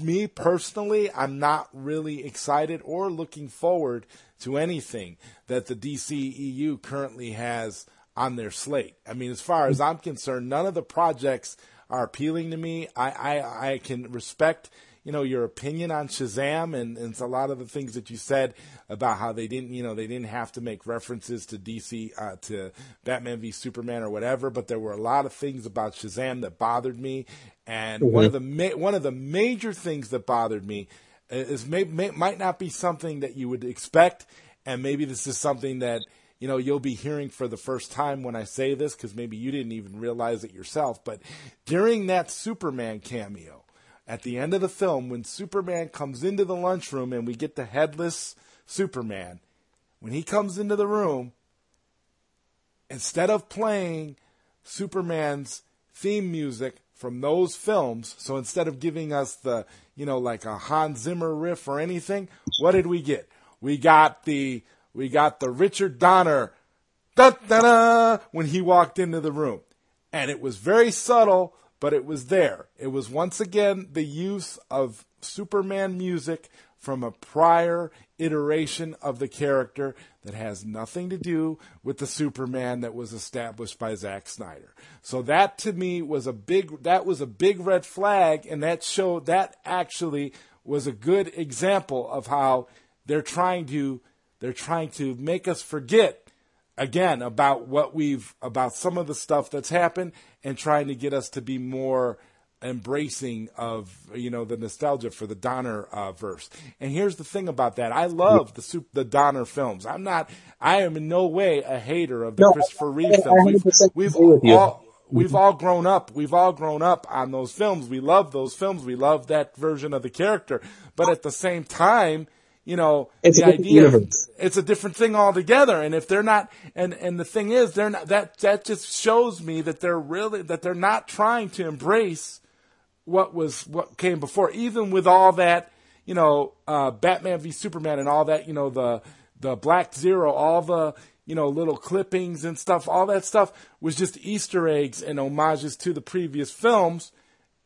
me personally, I'm not really excited or looking forward to anything that the DCEU currently has on their slate. I mean, as far as I'm concerned, none of the projects are appealing to me. I can respect, you know, your opinion on Shazam and it's a lot of the things that you said about how they didn't have to make references to DC, to Batman v Superman or whatever, but there were a lot of things about Shazam that bothered me. And one of the major things that bothered me is might not be something that you would expect. And maybe this is something that, you know, you'll be hearing for the first time when I say this, because maybe you didn't even realize it yourself, but during that Superman cameo, at the end of the film, when Superman comes into the lunchroom and we get the headless Superman, when he comes into the room, instead of playing Superman's theme music from those films, so instead of giving us the, you know, like a Hans Zimmer riff or anything, what did we get? We got the Richard Donner, da-da-da, when he walked into the room. And it was very subtle, but it was there. It was once again the use of Superman music from a prior iteration of the character that has nothing to do with the Superman that was established by Zack Snyder. So that to me was a big red flag, and that actually was a good example of how they're trying to make us forget again about about some of the stuff that's happened and trying to get us to be more embracing of, you know, the nostalgia for the Donner verse. And here's the thing about that. I love the Donner films. I am in no way a hater of the Christopher Reeve films. We've all grown up on those films. We love those films. We love that version of the character. But at the same time, you know, it's the idea of, it's a different thing altogether. And if they're not, and the thing is, they're not, that just shows me that they're really, that they're not trying to embrace what came before, even with all that, you know, Batman v Superman and all that, you know, the Black Zero, all the, you know, little clippings and stuff, all that stuff was just Easter eggs and homages to the previous films.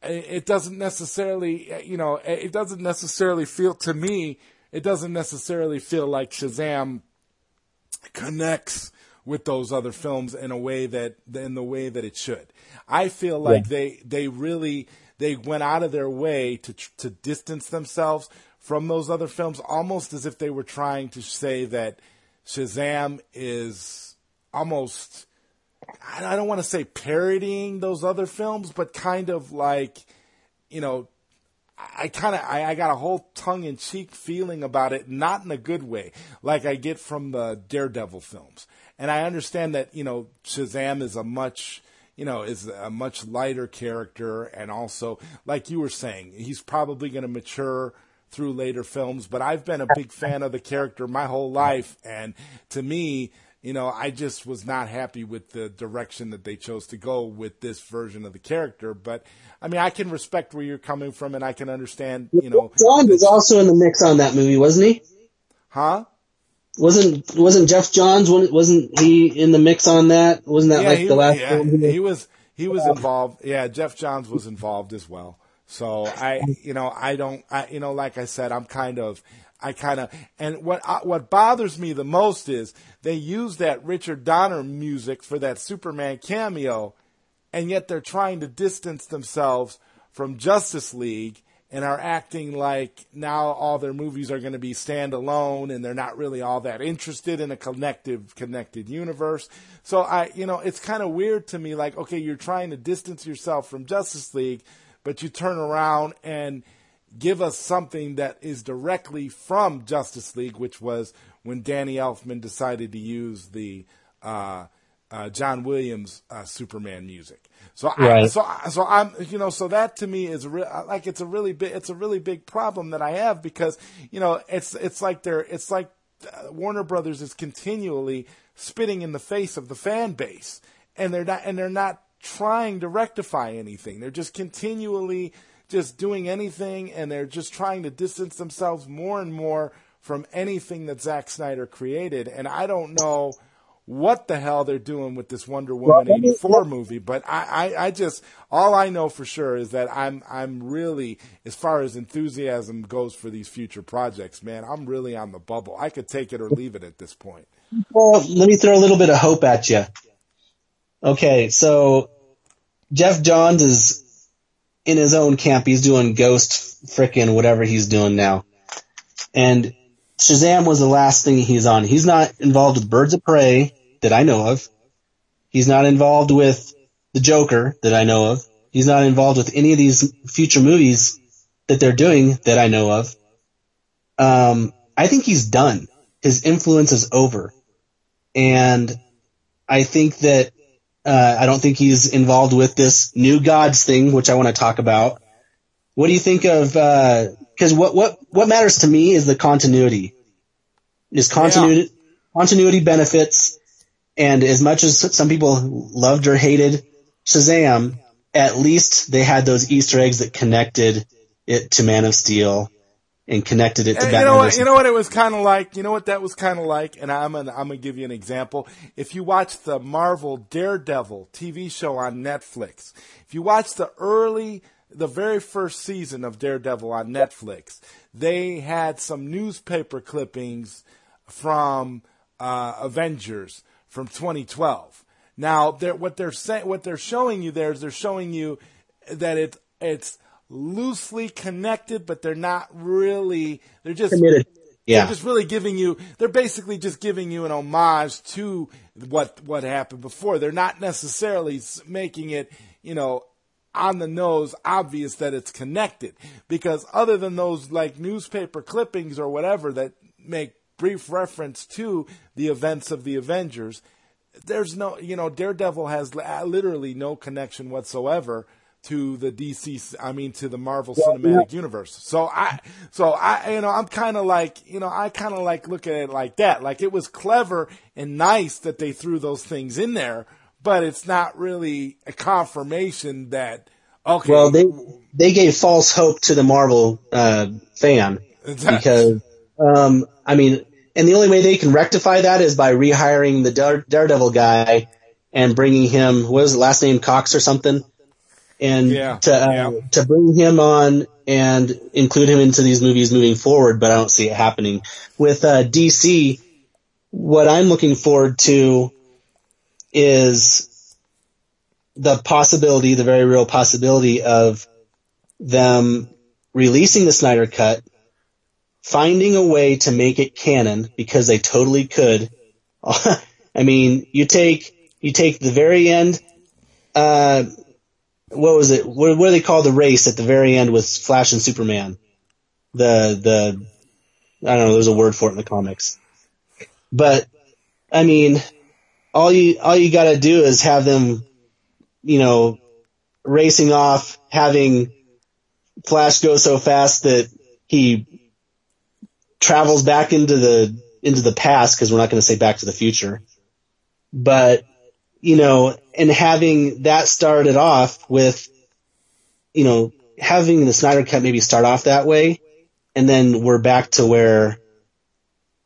It doesn't necessarily, you know, it doesn't necessarily feel to me, it doesn't necessarily feel like Shazam connects with those other films in a way that, in the way that it should. I feel like they really, they went out of their way to distance themselves from those other films, almost as if they were trying to say that Shazam is almost, I don't want to say parodying those other films, but kind of like, you know, I got a whole tongue-in-cheek feeling about it, not in a good way, like I get from the Daredevil films. And I understand that, you know, Shazam is a much, you know, is a much lighter character, and also, like you were saying, he's probably going to mature through later films, but I've been a big fan of the character my whole life, and to me, you know, I just was not happy with the direction that they chose to go with this version of the character. But, I mean, I can respect where you're coming from, and I can understand, you know. John was also in the mix on that movie, wasn't he? Huh? Wasn't Geoff Johns, wasn't he in the mix on that? Wasn't that the last film? He was involved. Yeah, Geoff Johns was involved as well. So, like I said, and what bothers me the most is they use that Richard Donner music for that Superman cameo, and yet they're trying to distance themselves from Justice League and are acting like now all their movies are going to be standalone and they're not really all that interested in a connected universe. So it's kind of weird to me, like, okay, you're trying to distance yourself from Justice League, but you turn around and give us something that is directly from Justice League, which was when Danny Elfman decided to use the John Williams Superman music. So, right. So that to me is it's a really big problem that I have, because you know it's like Warner Brothers is continually spitting in the face of the fan base, and they're not trying to rectify anything. They're just continually just doing anything, and they're just trying to distance themselves more and more from anything that Zack Snyder created. And I don't know what the hell they're doing with this Wonder Woman 84 movie, but I just, all I know for sure is that I'm really, as far as enthusiasm goes for these future projects, man, I'm really on the bubble. I could take it or leave it at this point. Well, let me throw a little bit of hope at you. Okay, so Geoff Johns is in his own camp. He's doing ghost frickin' whatever he's doing now. And Shazam was the last thing he's on. He's not involved with Birds of Prey that I know of. He's not involved with the Joker that I know of. He's not involved with any of these future movies that they're doing that I know of. I think he's done. His influence is over. And I think that I don't think he's involved with this New Gods thing, which I want to talk about. What do you think of because what matters to me is the continuity. Continuity benefits, and as much as some people loved or hated Shazam, at least they had those Easter eggs that connected it to Man of Steel and connected it to Batman. That was kind of like, and I'm gonna give you an example. If you watch the Marvel Daredevil TV show on Netflix, if you watch the very first season of Daredevil on Netflix, they had some newspaper clippings from Avengers from 2012. Now, what they're showing you there is they're showing you that it's loosely connected, but they're not really, they're just committed. Yeah. They're just really giving you an homage to what happened before. They're not necessarily making it, you know, on the nose obvious that it's connected, because other than those like newspaper clippings or whatever that make brief reference to the events of the Avengers, there's no, you know, Daredevil has literally no connection whatsoever to the DC, I mean, to the Marvel Cinematic Universe. So I, you know, I'm kind of like, you know, I kind of like look at it like that. Like, it was clever and nice that they threw those things in there, but it's not really a confirmation that, okay. Well, they gave false hope to the Marvel, fan because, I mean, and the only way they can rectify that is by rehiring the Daredevil guy and bringing him, what was his last name, Cox or something? And to bring him on and include him into these movies moving forward, but I don't see it happening. With DC, what I'm looking forward to is the possibility, the very real possibility of them releasing the Snyder Cut, finding a way to make it canon, because they totally could. I mean, you take the very end, what was it? What do they call the race at the very end with Flash and Superman? I don't know, there's a word for it in the comics. But, I mean, all you gotta do is have them, you know, racing off, having Flash go so fast that he travels back into the past, because we're not gonna say Back to the Future. But, you know, and having that started off with, you know, having the Snyder Cut maybe start off that way, and then we're back to where,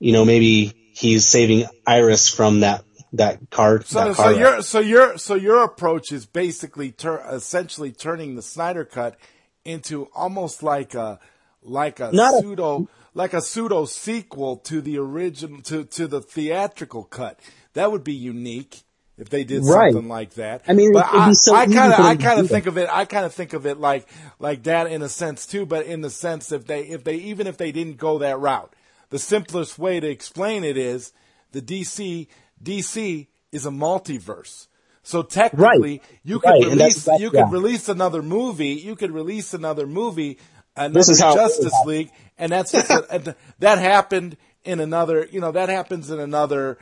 you know, maybe he's saving Iris from that car. So your approach is basically essentially turning the Snyder Cut into almost like a pseudo sequel to the original, to the theatrical cut. That would be unique if they did something like that. I mean, but I kind of think of it like that in a sense too. But in the sense, if they didn't go that route, the simplest way to explain it is the DC is a multiverse. So technically, you could release another movie, another Justice League, and that's that happened in another. You know, that happens in another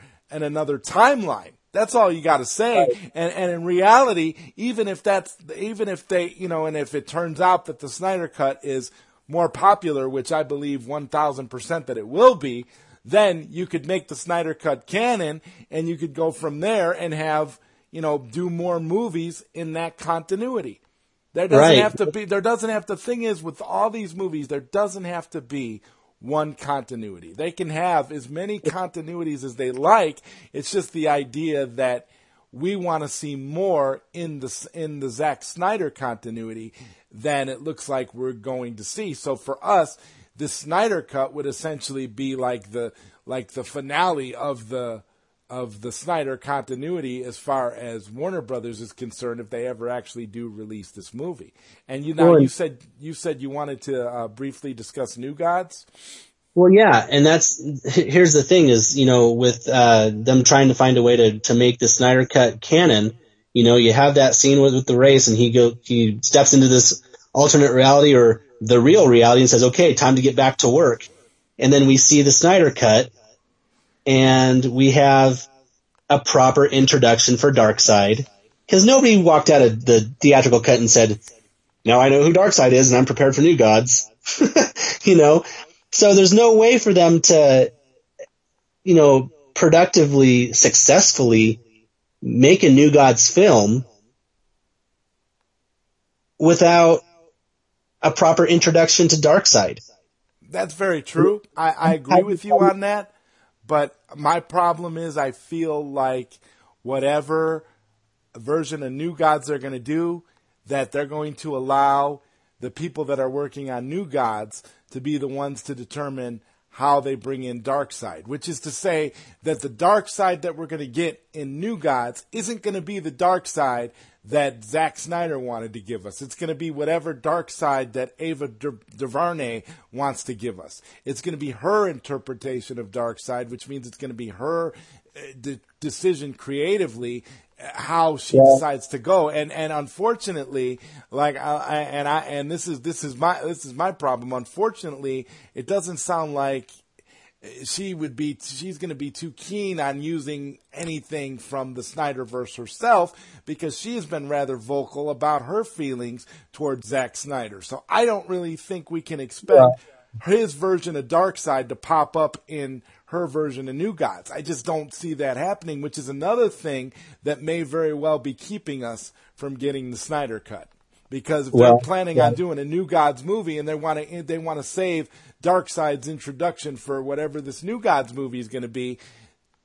timeline. That's all you got to say. Right. And in reality, even if they, you know, and if it turns out that the Snyder Cut is more popular, which I believe 1000% that it will be, then you could make the Snyder Cut canon and you could go from there and have, you know, do more movies in that continuity. There doesn't have to, thing is with all these movies, there doesn't have to be one continuity. They can have as many continuities as they like. It's just the idea that we want to see more in the Zack Snyder continuity than it looks like we're going to see. So for us, the Snyder Cut would essentially be like the finale of the Snyder continuity as far as Warner Brothers is concerned, if they ever actually do release this movie. And you said you wanted to briefly discuss New Gods. Well, yeah. And here's the thing is, you know, with them trying to find a way to make the Snyder Cut canon, you know, you have that scene with the race and he steps into this alternate reality or the real reality and says, okay, time to get back to work. And then we see the Snyder Cut, and we have a proper introduction for Darkseid, because nobody walked out of the theatrical cut and said, now I know who Darkseid is and I'm prepared for New Gods. You know, so there's no way for them to, you know, productively, successfully make a New Gods film without a proper introduction to Darkseid. That's very true. I agree with you on that. But my problem is I feel like whatever version of New Gods they're going to do, that they're going to allow the people that are working on New Gods to be the ones to determine how they bring in Darkseid, which is to say that the Darkseid that we're going to get in New Gods isn't going to be the Darkseid that Zack Snyder wanted to give us. It's going to be whatever dark side that Ava DuVernay wants to give us. It's going to be her interpretation of dark side, which means it's going to be her decision creatively how she decides to go. And unfortunately, like this is my problem. Unfortunately, it doesn't sound like she's going to be too keen on using anything from the Snyderverse herself, because she has been rather vocal about her feelings towards Zack Snyder. So I don't really think we can expect his version of Darkseid to pop up in her version of New Gods. I just don't see that happening, which is another thing that may very well be keeping us from getting the Snyder Cut. Because if they're planning on doing a New Gods movie and they want to save Darkseid's introduction for whatever this New Gods movie is going to be,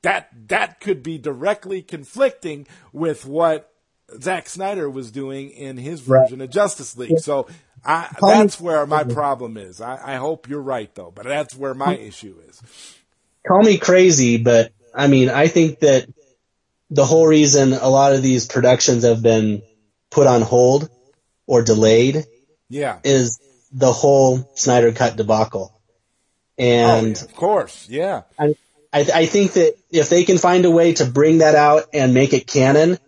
that could be directly conflicting with what Zack Snyder was doing in his version of Justice League. So that's where my problem is. I hope you're right, though, but that's where my issue is. Call me crazy, but I mean, I think that the whole reason a lot of these productions have been put on hold or delayed is the whole Snyder Cut debacle. And of course, I think that if they can find a way to bring that out and make it canon,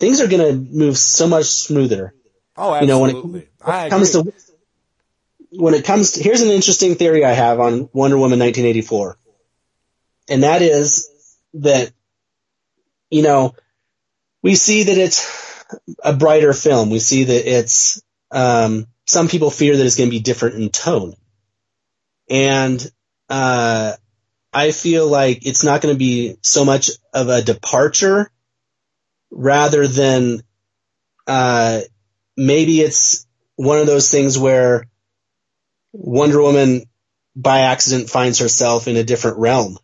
things are going to move so much smoother. Oh, absolutely. You know, when it comes to, here's an interesting theory I have on Wonder Woman 1984. And that is that, you know, we see that it's a brighter film. We see that it's, some people fear that it's going to be different in tone. And I feel like it's not going to be so much of a departure, rather than maybe it's one of those things where Wonder Woman by accident finds herself in a different realm,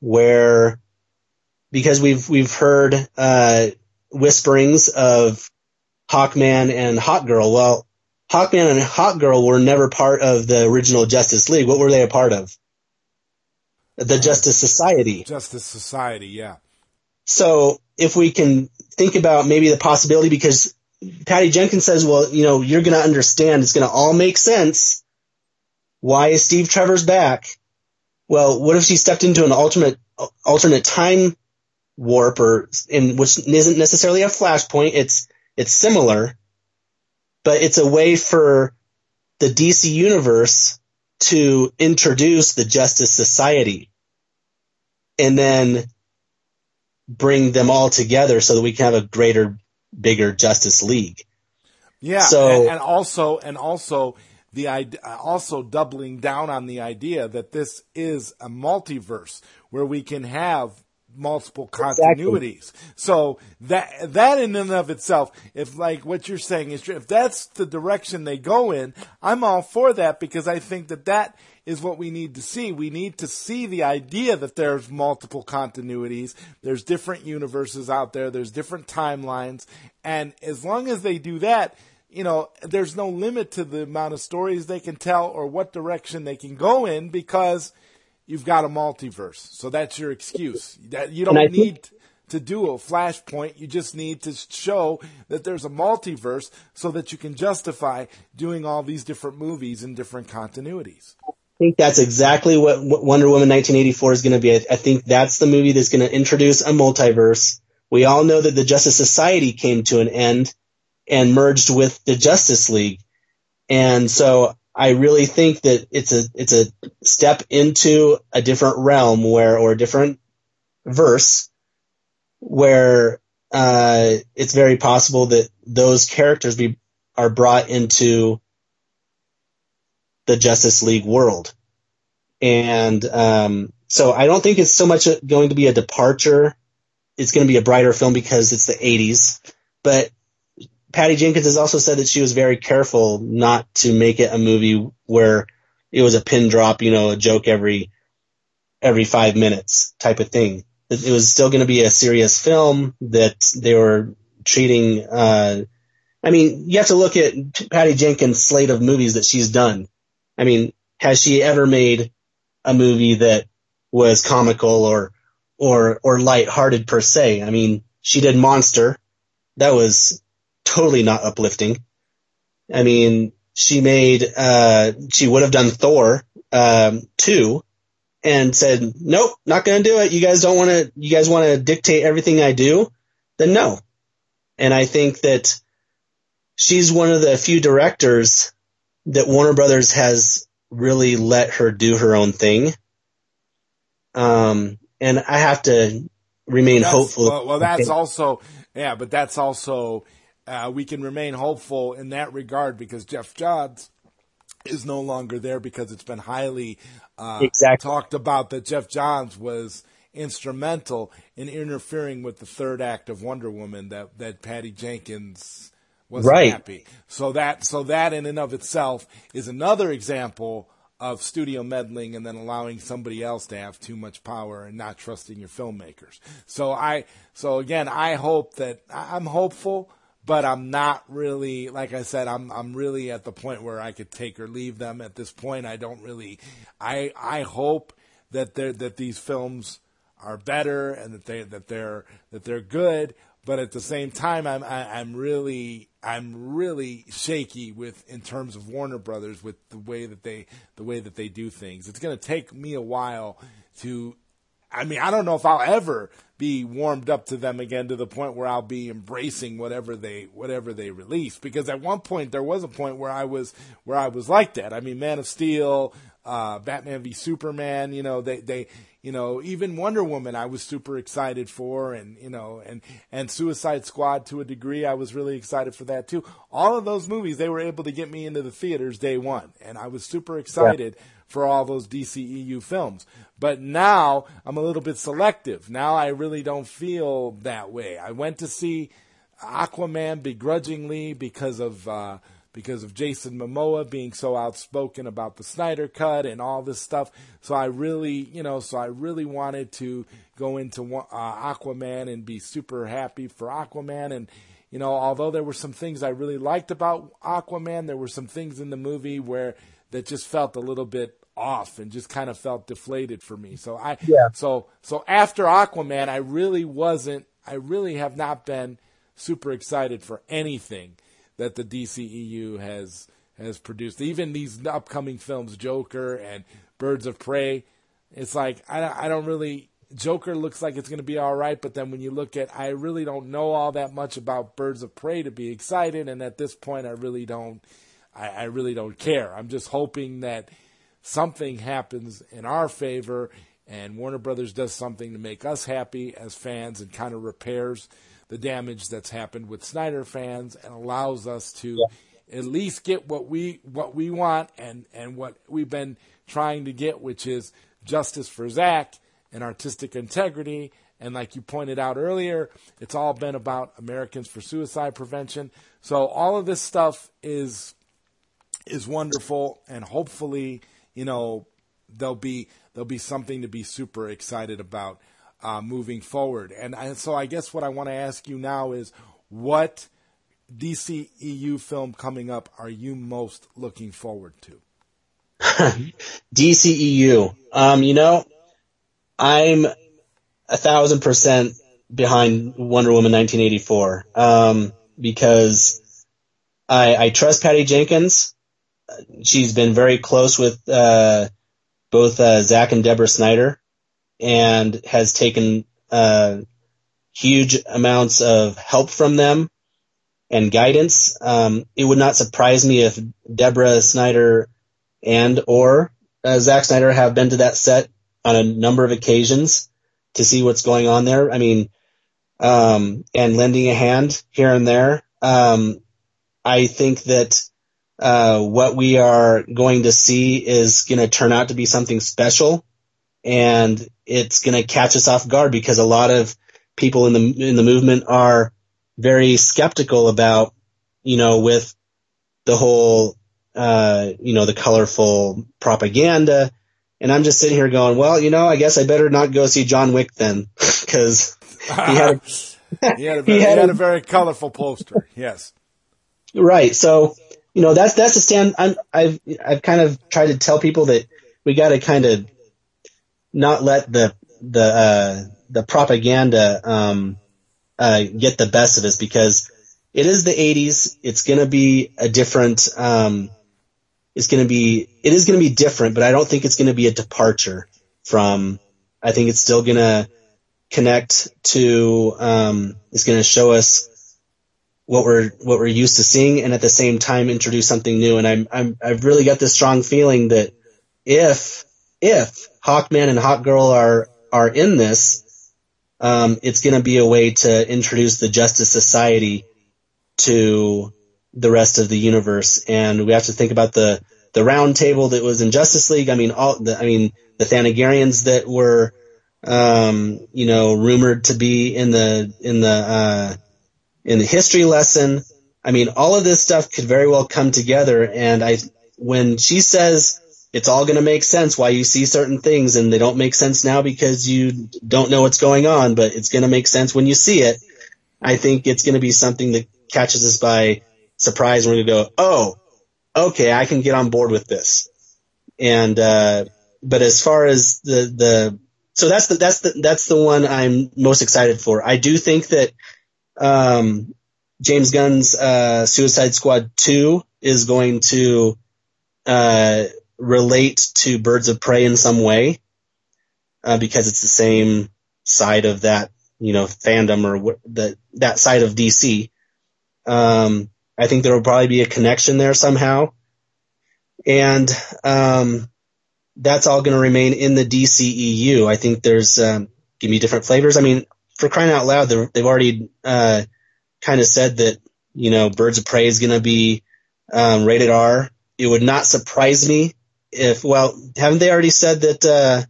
where because we've heard whisperings of Hawkman and Hawk Girl. Well, Hawkman and Hawk Girl were never part of the original Justice League. What were they a part of? The Justice Society. Justice Society, yeah. So if we can think about maybe the possibility, because Patty Jenkins says, well, you know, you're going to understand. It's going to all make sense. Why is Steve Trevor's back? Well, what if she stepped into an alternate time warp, or in which isn't necessarily a flashpoint? It's similar, but it's a way for the DC universe to introduce the Justice Society and then bring them all together so that we can have a greater, bigger Justice League. Yeah. So, and also doubling down on the idea that this is a multiverse where we can have multiple continuities. Exactly. So that in and of itself, if like what you're saying is true, if that's the direction they go in, I'm all for that, because I think that is what we need to see. We need to see the idea that there's multiple continuities, there's different universes out there, there's different timelines, and as long as they do that, you know, there's no limit to the amount of stories they can tell or what direction they can go in, because you've got a multiverse. So that's your excuse. That you don't need to do a flashpoint. You just need to show that there's a multiverse so that you can justify doing all these different movies in different continuities. I think that's exactly what Wonder Woman 1984 is going to be. I think that's the movie that's going to introduce a multiverse. We all know that the Justice Society came to an end and merged with the Justice League. And so I really think that it's a step into a different realm or a different verse where it's very possible that those characters are brought into the Justice League world. And so I don't think it's so much going to be a departure. It's going to be a brighter film because it's the 80s, but Patty Jenkins has also said that she was very careful not to make it a movie where it was a pin drop, you know, a joke every 5 minutes type of thing. It was still going to be a serious film that they were treating. I mean, you have to look at Patty Jenkins' slate of movies that she's done. I mean, has she ever made a movie that was comical or lighthearted per se? I mean, she did Monster. That was totally not uplifting. I mean, she would have done Thor 2 and said, nope, not going to do it. You guys want to dictate everything I do? Then no. And I think that she's one of the few directors that Warner Brothers has really let her do her own thing. And I have to remain hopeful. Well, that's also, yeah, but that's also, we can remain hopeful in that regard because Geoff Johns is no longer there because it's been highly talked about that Geoff Johns was instrumental in interfering with the third act of Wonder Woman that Patty Jenkins wasn't happy. So that in and of itself is another example of studio meddling and then allowing somebody else to have too much power and not trusting your filmmakers. So again, I hope that I'm hopeful, but I'm not really, like I said, I'm really at the point where I could take or leave them at this point. I don't really, I hope that these films are better and that they're good. But at the same time, I'm really shaky in terms of Warner Brothers with the way that they do things. It's going to take me a while to. I mean, I don't know if I'll ever be warmed up to them again to the point where I'll be embracing whatever they release. Because at one point there was a point where I was like that. I mean, Man of Steel, Batman v Superman, you know, they even Wonder Woman I was super excited for, and you know, and Suicide Squad to a degree I was really excited for that too. All of those movies they were able to get me into the theaters day one, and I was super excited. Yeah. For all those DCEU films. But now I'm a little bit selective. Now I really don't feel that way. I went to see Aquaman begrudgingly because of Jason Momoa being so outspoken about the Snyder Cut and all this stuff. So I really wanted to go into Aquaman and be super happy for Aquaman. And you know, although there were some things I really liked about Aquaman, there were some things in the movie where that just felt a little bit off and just kind of felt deflated for me. So after Aquaman, I really have not been super excited for anything that the DCEU has produced. Even these upcoming films, Joker and Birds of Prey, it's like, I don't really, Joker looks like it's going to be all right. But then when you look at, I really don't know all that much about Birds of Prey to be excited. And at this point, I really don't care. I'm just hoping that something happens in our favor and Warner Brothers does something to make us happy as fans and kind of repairs the damage that's happened with Snyder fans and allows us to at least get what we want and what we've been trying to get, which is justice for Zack and artistic integrity. And like you pointed out earlier, it's all been about Americans for Suicide Prevention. So all of this stuff is wonderful, and hopefully, you know, there'll be something to be super excited about moving forward. So I guess what I want to ask you now is, what DCEU film coming up are you most looking forward to? DCEU. You know, I'm 1,000% behind Wonder Woman 1984 because I trust Patty Jenkins. She's been very close with both Zack and Deborah Snyder, and has taken huge amounts of help from them and guidance. It would not surprise me if Deborah Snyder and or Zack Snyder have been to that set on a number of occasions to see what's going on there. I mean, and lending a hand here and there. I think that what we are going to see is going to turn out to be something special, and it's going to catch us off guard because a lot of people in the movement are very skeptical about, you know, with the whole, you know, the colorful propaganda. And I'm just sitting here going, well, you know, I guess I better not go see John Wick then, because he had a very colorful poster. Yes. Right. So, you know, that's the stand. I've kind of tried to tell people that we got to kind of not let the propaganda, get the best of us, because it is the 80s. It's going to be a different, it is going to be different, but I don't think it's going to be a departure from, I think it's still going to connect to, it's going to show us what we're used to seeing, and at the same time introduce something new. And I've really got this strong feeling that if if Hawkman and Hawkgirl are in this, it's going to be a way to introduce the Justice Society to the rest of the universe. And we have to think about the round table that was in Justice League. I mean, the Thanagarians that were, rumored to be in the history lesson. I mean, all of this stuff could very well come together. And when she says it's all going to make sense why you see certain things and they don't make sense now because you don't know what's going on, but it's going to make sense when you see it. I think it's going to be something that catches us by surprise. We're going to go, oh, okay, I can get on board with this. And, but as far as so that's the one I'm most excited for. I do think that, James Gunn's, Suicide Squad 2 is going to, relate to Birds of Prey in some way, because it's the same side of that, fandom or that side of DC. I think there will probably be a connection there somehow. And, that's all going to remain in the DCEU. I think there's, give me different flavors. I mean, for crying out loud, they've already, kind of said that, Birds of Prey is going to be, rated R. It would not surprise me if, haven't they already said that,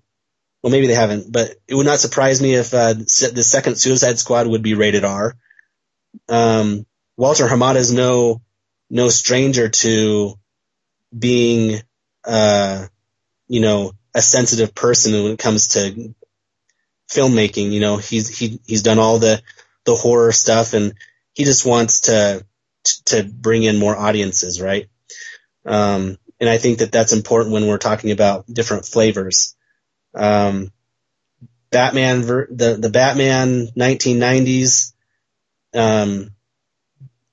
maybe they haven't, but it would not surprise me if, the second Suicide Squad would be rated R. Walter Hamada is no stranger to being, a sensitive person when it comes to filmmaking. He's done all the horror stuff, and he just wants to bring in more audiences, right? And I think that that's important when we're talking about different flavors. The Batman 1990s. I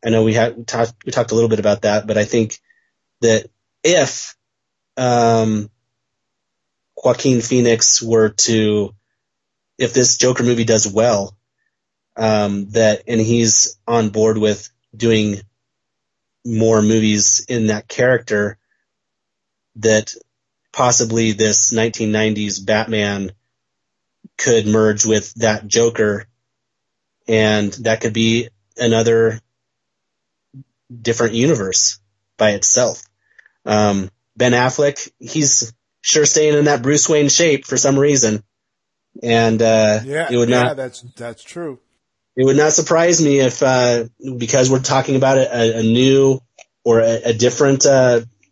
know we talked a little bit about that, but I think that if Joaquin Phoenix if this Joker movie does well, and he's on board with doing more movies in that character, that possibly this 1990s Batman could merge with that Joker, and that could be another different universe by itself. Ben Affleck, he's sure staying in that Bruce Wayne shape for some reason. And, that's true. It would not surprise me if, because we're talking about a new or a different,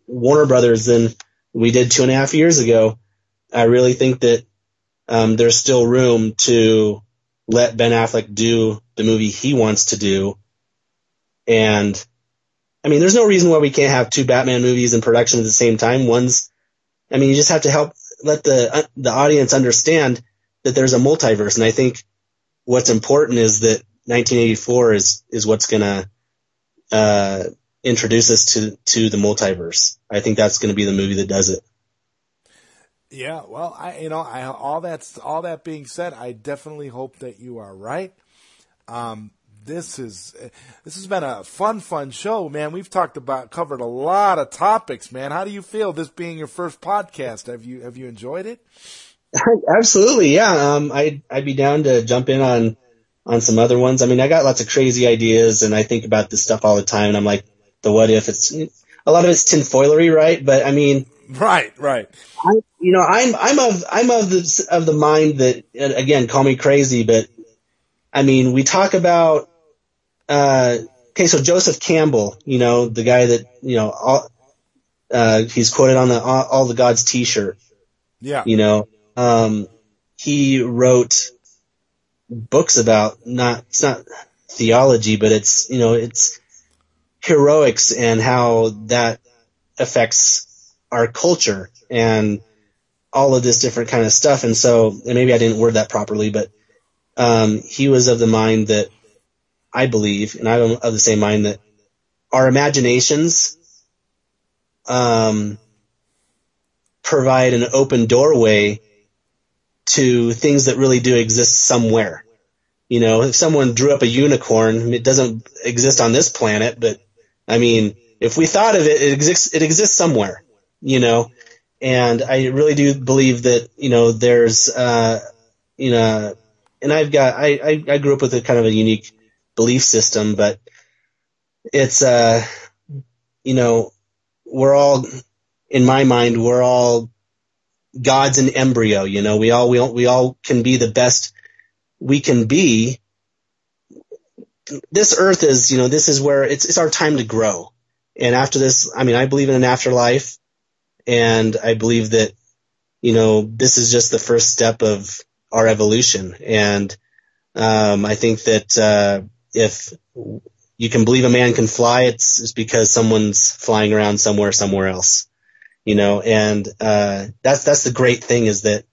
Warner Brothers than we did 2.5 years ago. I really think that, there's still room to let Ben Affleck do the movie he wants to do. And, there's no reason why we can't have two Batman movies in production at the same time. You just have to let the audience understand that there's a multiverse. And I think what's important is that 1984 is what's going to introduce us to the multiverse. I think that's going to be the movie that does it. Yeah, well, all that being said, I definitely hope that you are right. This has been a fun show, man. We've covered a lot of topics, man. How do you feel this being your first podcast? Have you enjoyed it? Absolutely. Yeah. I'd be down to jump in on some other ones. I got lots of crazy ideas, and I think about this stuff all the time, and I'm like, the what if? It's a lot of it's tinfoilery, right? But right. I'm of the mind that, again, call me crazy, but we talk about, so Joseph Campbell, the guy that, he's quoted on the All the Gods t-shirt. Yeah. He wrote books about it's not theology, but it's heroics and how that affects our culture and all of this different kind of stuff. And so, and maybe I didn't word that properly, but he was of the mind that I believe, and I'm of the same mind, that our imaginations provide an open doorway to things that really do exist somewhere. If someone drew up a unicorn, it doesn't exist on this planet, but if we thought of it, it exists somewhere. And I really do believe that, you know, there's, you know, and I've got, I grew up with a kind of a unique belief system, but it's, you know, we're all, in my mind, we're all gods in embryo, you know, we all can be the best we can be. This earth is, you know, this is where it's our time to grow. And after this, I mean, I believe in an afterlife. And I believe that, you know, this is just the first step of our evolution. And I think that if you can believe a man can fly, it's because someone's flying around somewhere else, you know. And that's the great thing, is that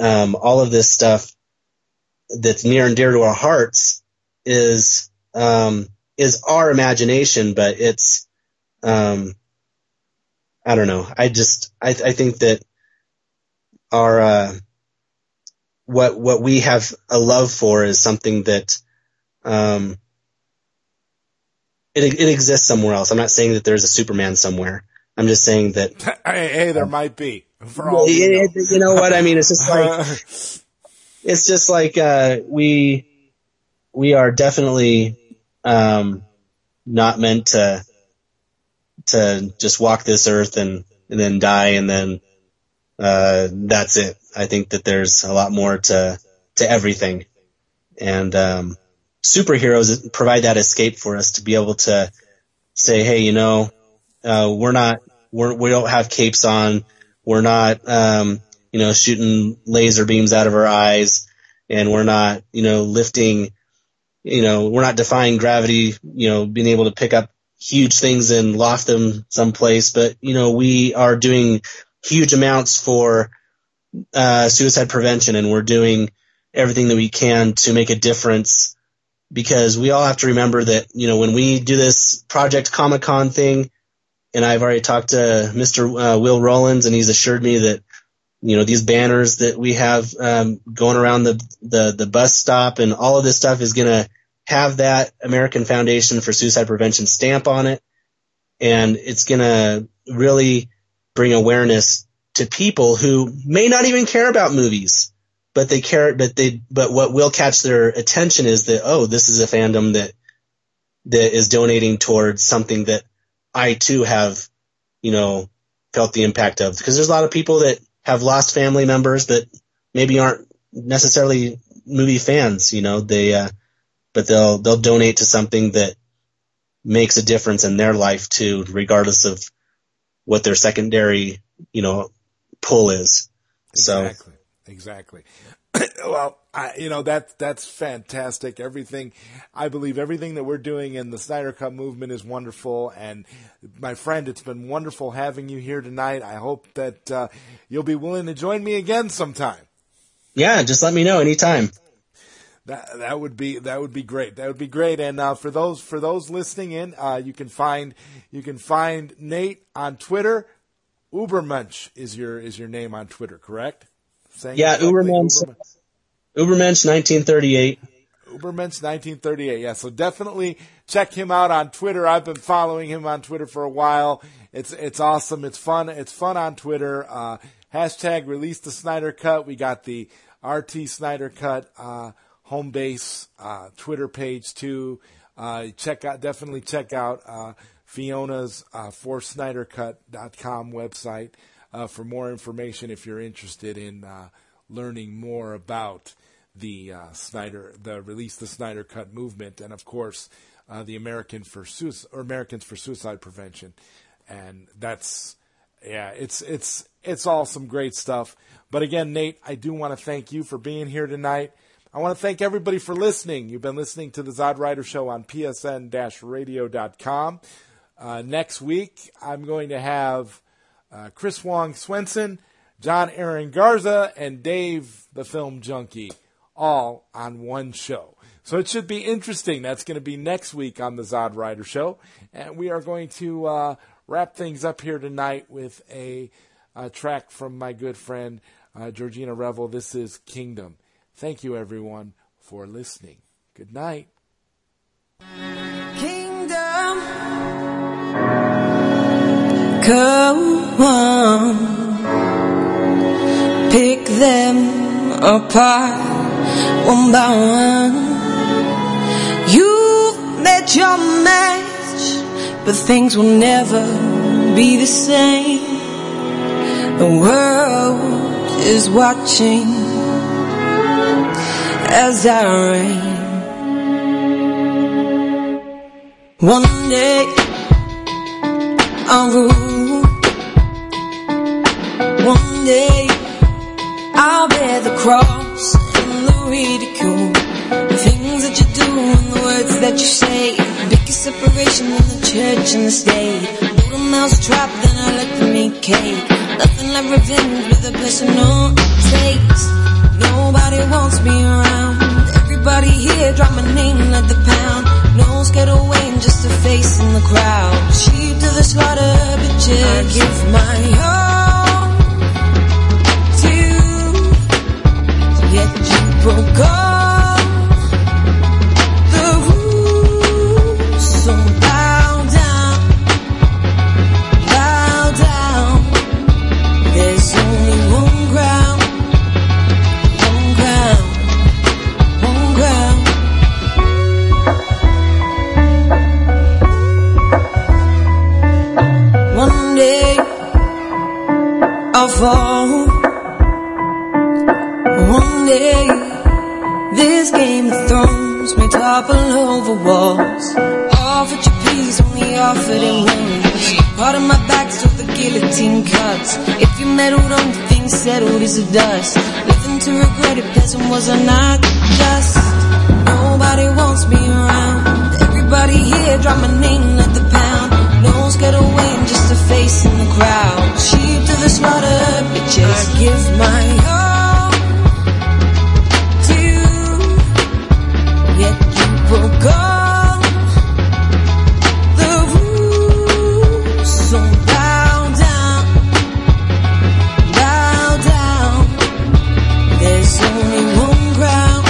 all of this stuff that's near and dear to our hearts is our imagination, but it's I don't know. I think that our, what we have a love for is something that, it exists somewhere else. I'm not saying that there's a Superman somewhere. I'm just saying that. Hey, there might be. For all you know what I mean? It's just like, we are definitely, not meant to just walk this earth and then die, and then that's it. I think that there's a lot more to everything, and superheroes provide that escape for us to be able to say, hey, you know, we don't have capes on, we're not you know, shooting laser beams out of our eyes, and we're not, you know, lifting, you know, we're not defying gravity, you know, being able to pick up huge things and loft them someplace, but, you know, we are doing huge amounts for suicide prevention, and we're doing everything that we can to make a difference, because we all have to remember that, you know, when we do this Project Comic-Con thing, and I've already talked to Mr. Will Rollins, and he's assured me that, you know, these banners that we have going around the bus stop and all of this stuff is going to have that American Foundation for Suicide Prevention stamp on it, and it's going to really bring awareness to people who may not even care about movies, but they care. But what will catch their attention is that, oh, this is a fandom that is donating towards something that I too have, you know, felt the impact of. Because there's a lot of people that have lost family members that maybe aren't necessarily movie fans. You know, but they'll donate to something that makes a difference in their life too, regardless of what their secondary, you know, pull is. Exactly. So. Exactly. Well, you know, that's fantastic. I believe everything that we're doing in the Snyder Cut movement is wonderful. And my friend, it's been wonderful having you here tonight. I hope that you'll be willing to join me again sometime. Yeah. Just let me know anytime. That would be great. That would be great. And, for those listening in, you can find Nate on Twitter. Ubermensch is your name on Twitter, correct? Yeah. Ubermensch 1938. Ubermensch 1938. Yeah. So definitely check him out on Twitter. I've been following him on Twitter for a while. It's awesome. It's fun on Twitter. Hashtag release the Snyder Cut. We got the RT Snyder Cut, home base, Twitter page too. Definitely check out Fiona's, forsnydercut.com website, for more information if you're interested in, learning more about the, release the Snyder Cut movement. And of course, the Americans for Suicide Prevention. And it's all some great stuff. But again, Nate, I do want to thank you for being here tonight. I want to thank everybody for listening. You've been listening to the Zod Ryder Show on psn-radio.com. Next week, I'm going to have Chris Wong Swenson, John Aaron Garza, and Dave the Film Junkie all on one show. So it should be interesting. That's going to be next week on the Zod Ryder Show. And we are going to wrap things up here tonight with a track from my good friend Georgina Revel. This is Kingdom. Thank you, everyone, for listening. Good night. Kingdom, come on. them apart one by one. You've met your match, but things will never be the same. The world is watching as I rain. One day I'll rule. One day I'll bear the cross and the ridicule, the things that you do and the words that you say. Big separation in the church and the state. Build a mousetrap, then I let them eat cake. Nothing like revenge with a personal taste. Nobody wants me around. Everybody here drop my name like the pound. Nose get away and just a face in the crowd. Sheep to the slaughter, bitches. I give my all to get you broke off the rules. So bow down, bow down. There's only one ground. I'll fall. One day this game of thrones may topple over walls. Off at your peas, only offered in wounds. Part of my back's to the guillotine cuts. If you meddled on the things settled as a dust. Nothing to regret it, peasant was I not just. Nobody wants me around. Everybody here drop my name like the pound. Nose get away and just a face in the crowd. Sheep to the slaughter, bitches. I give my all to get you broke off the rules. So bow down, bow down. There's only one ground.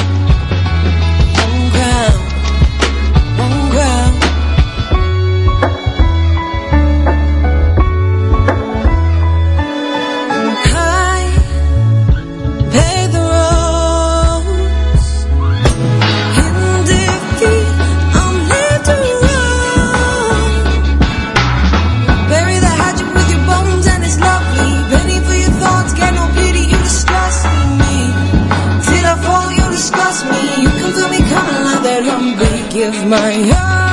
Give my heart.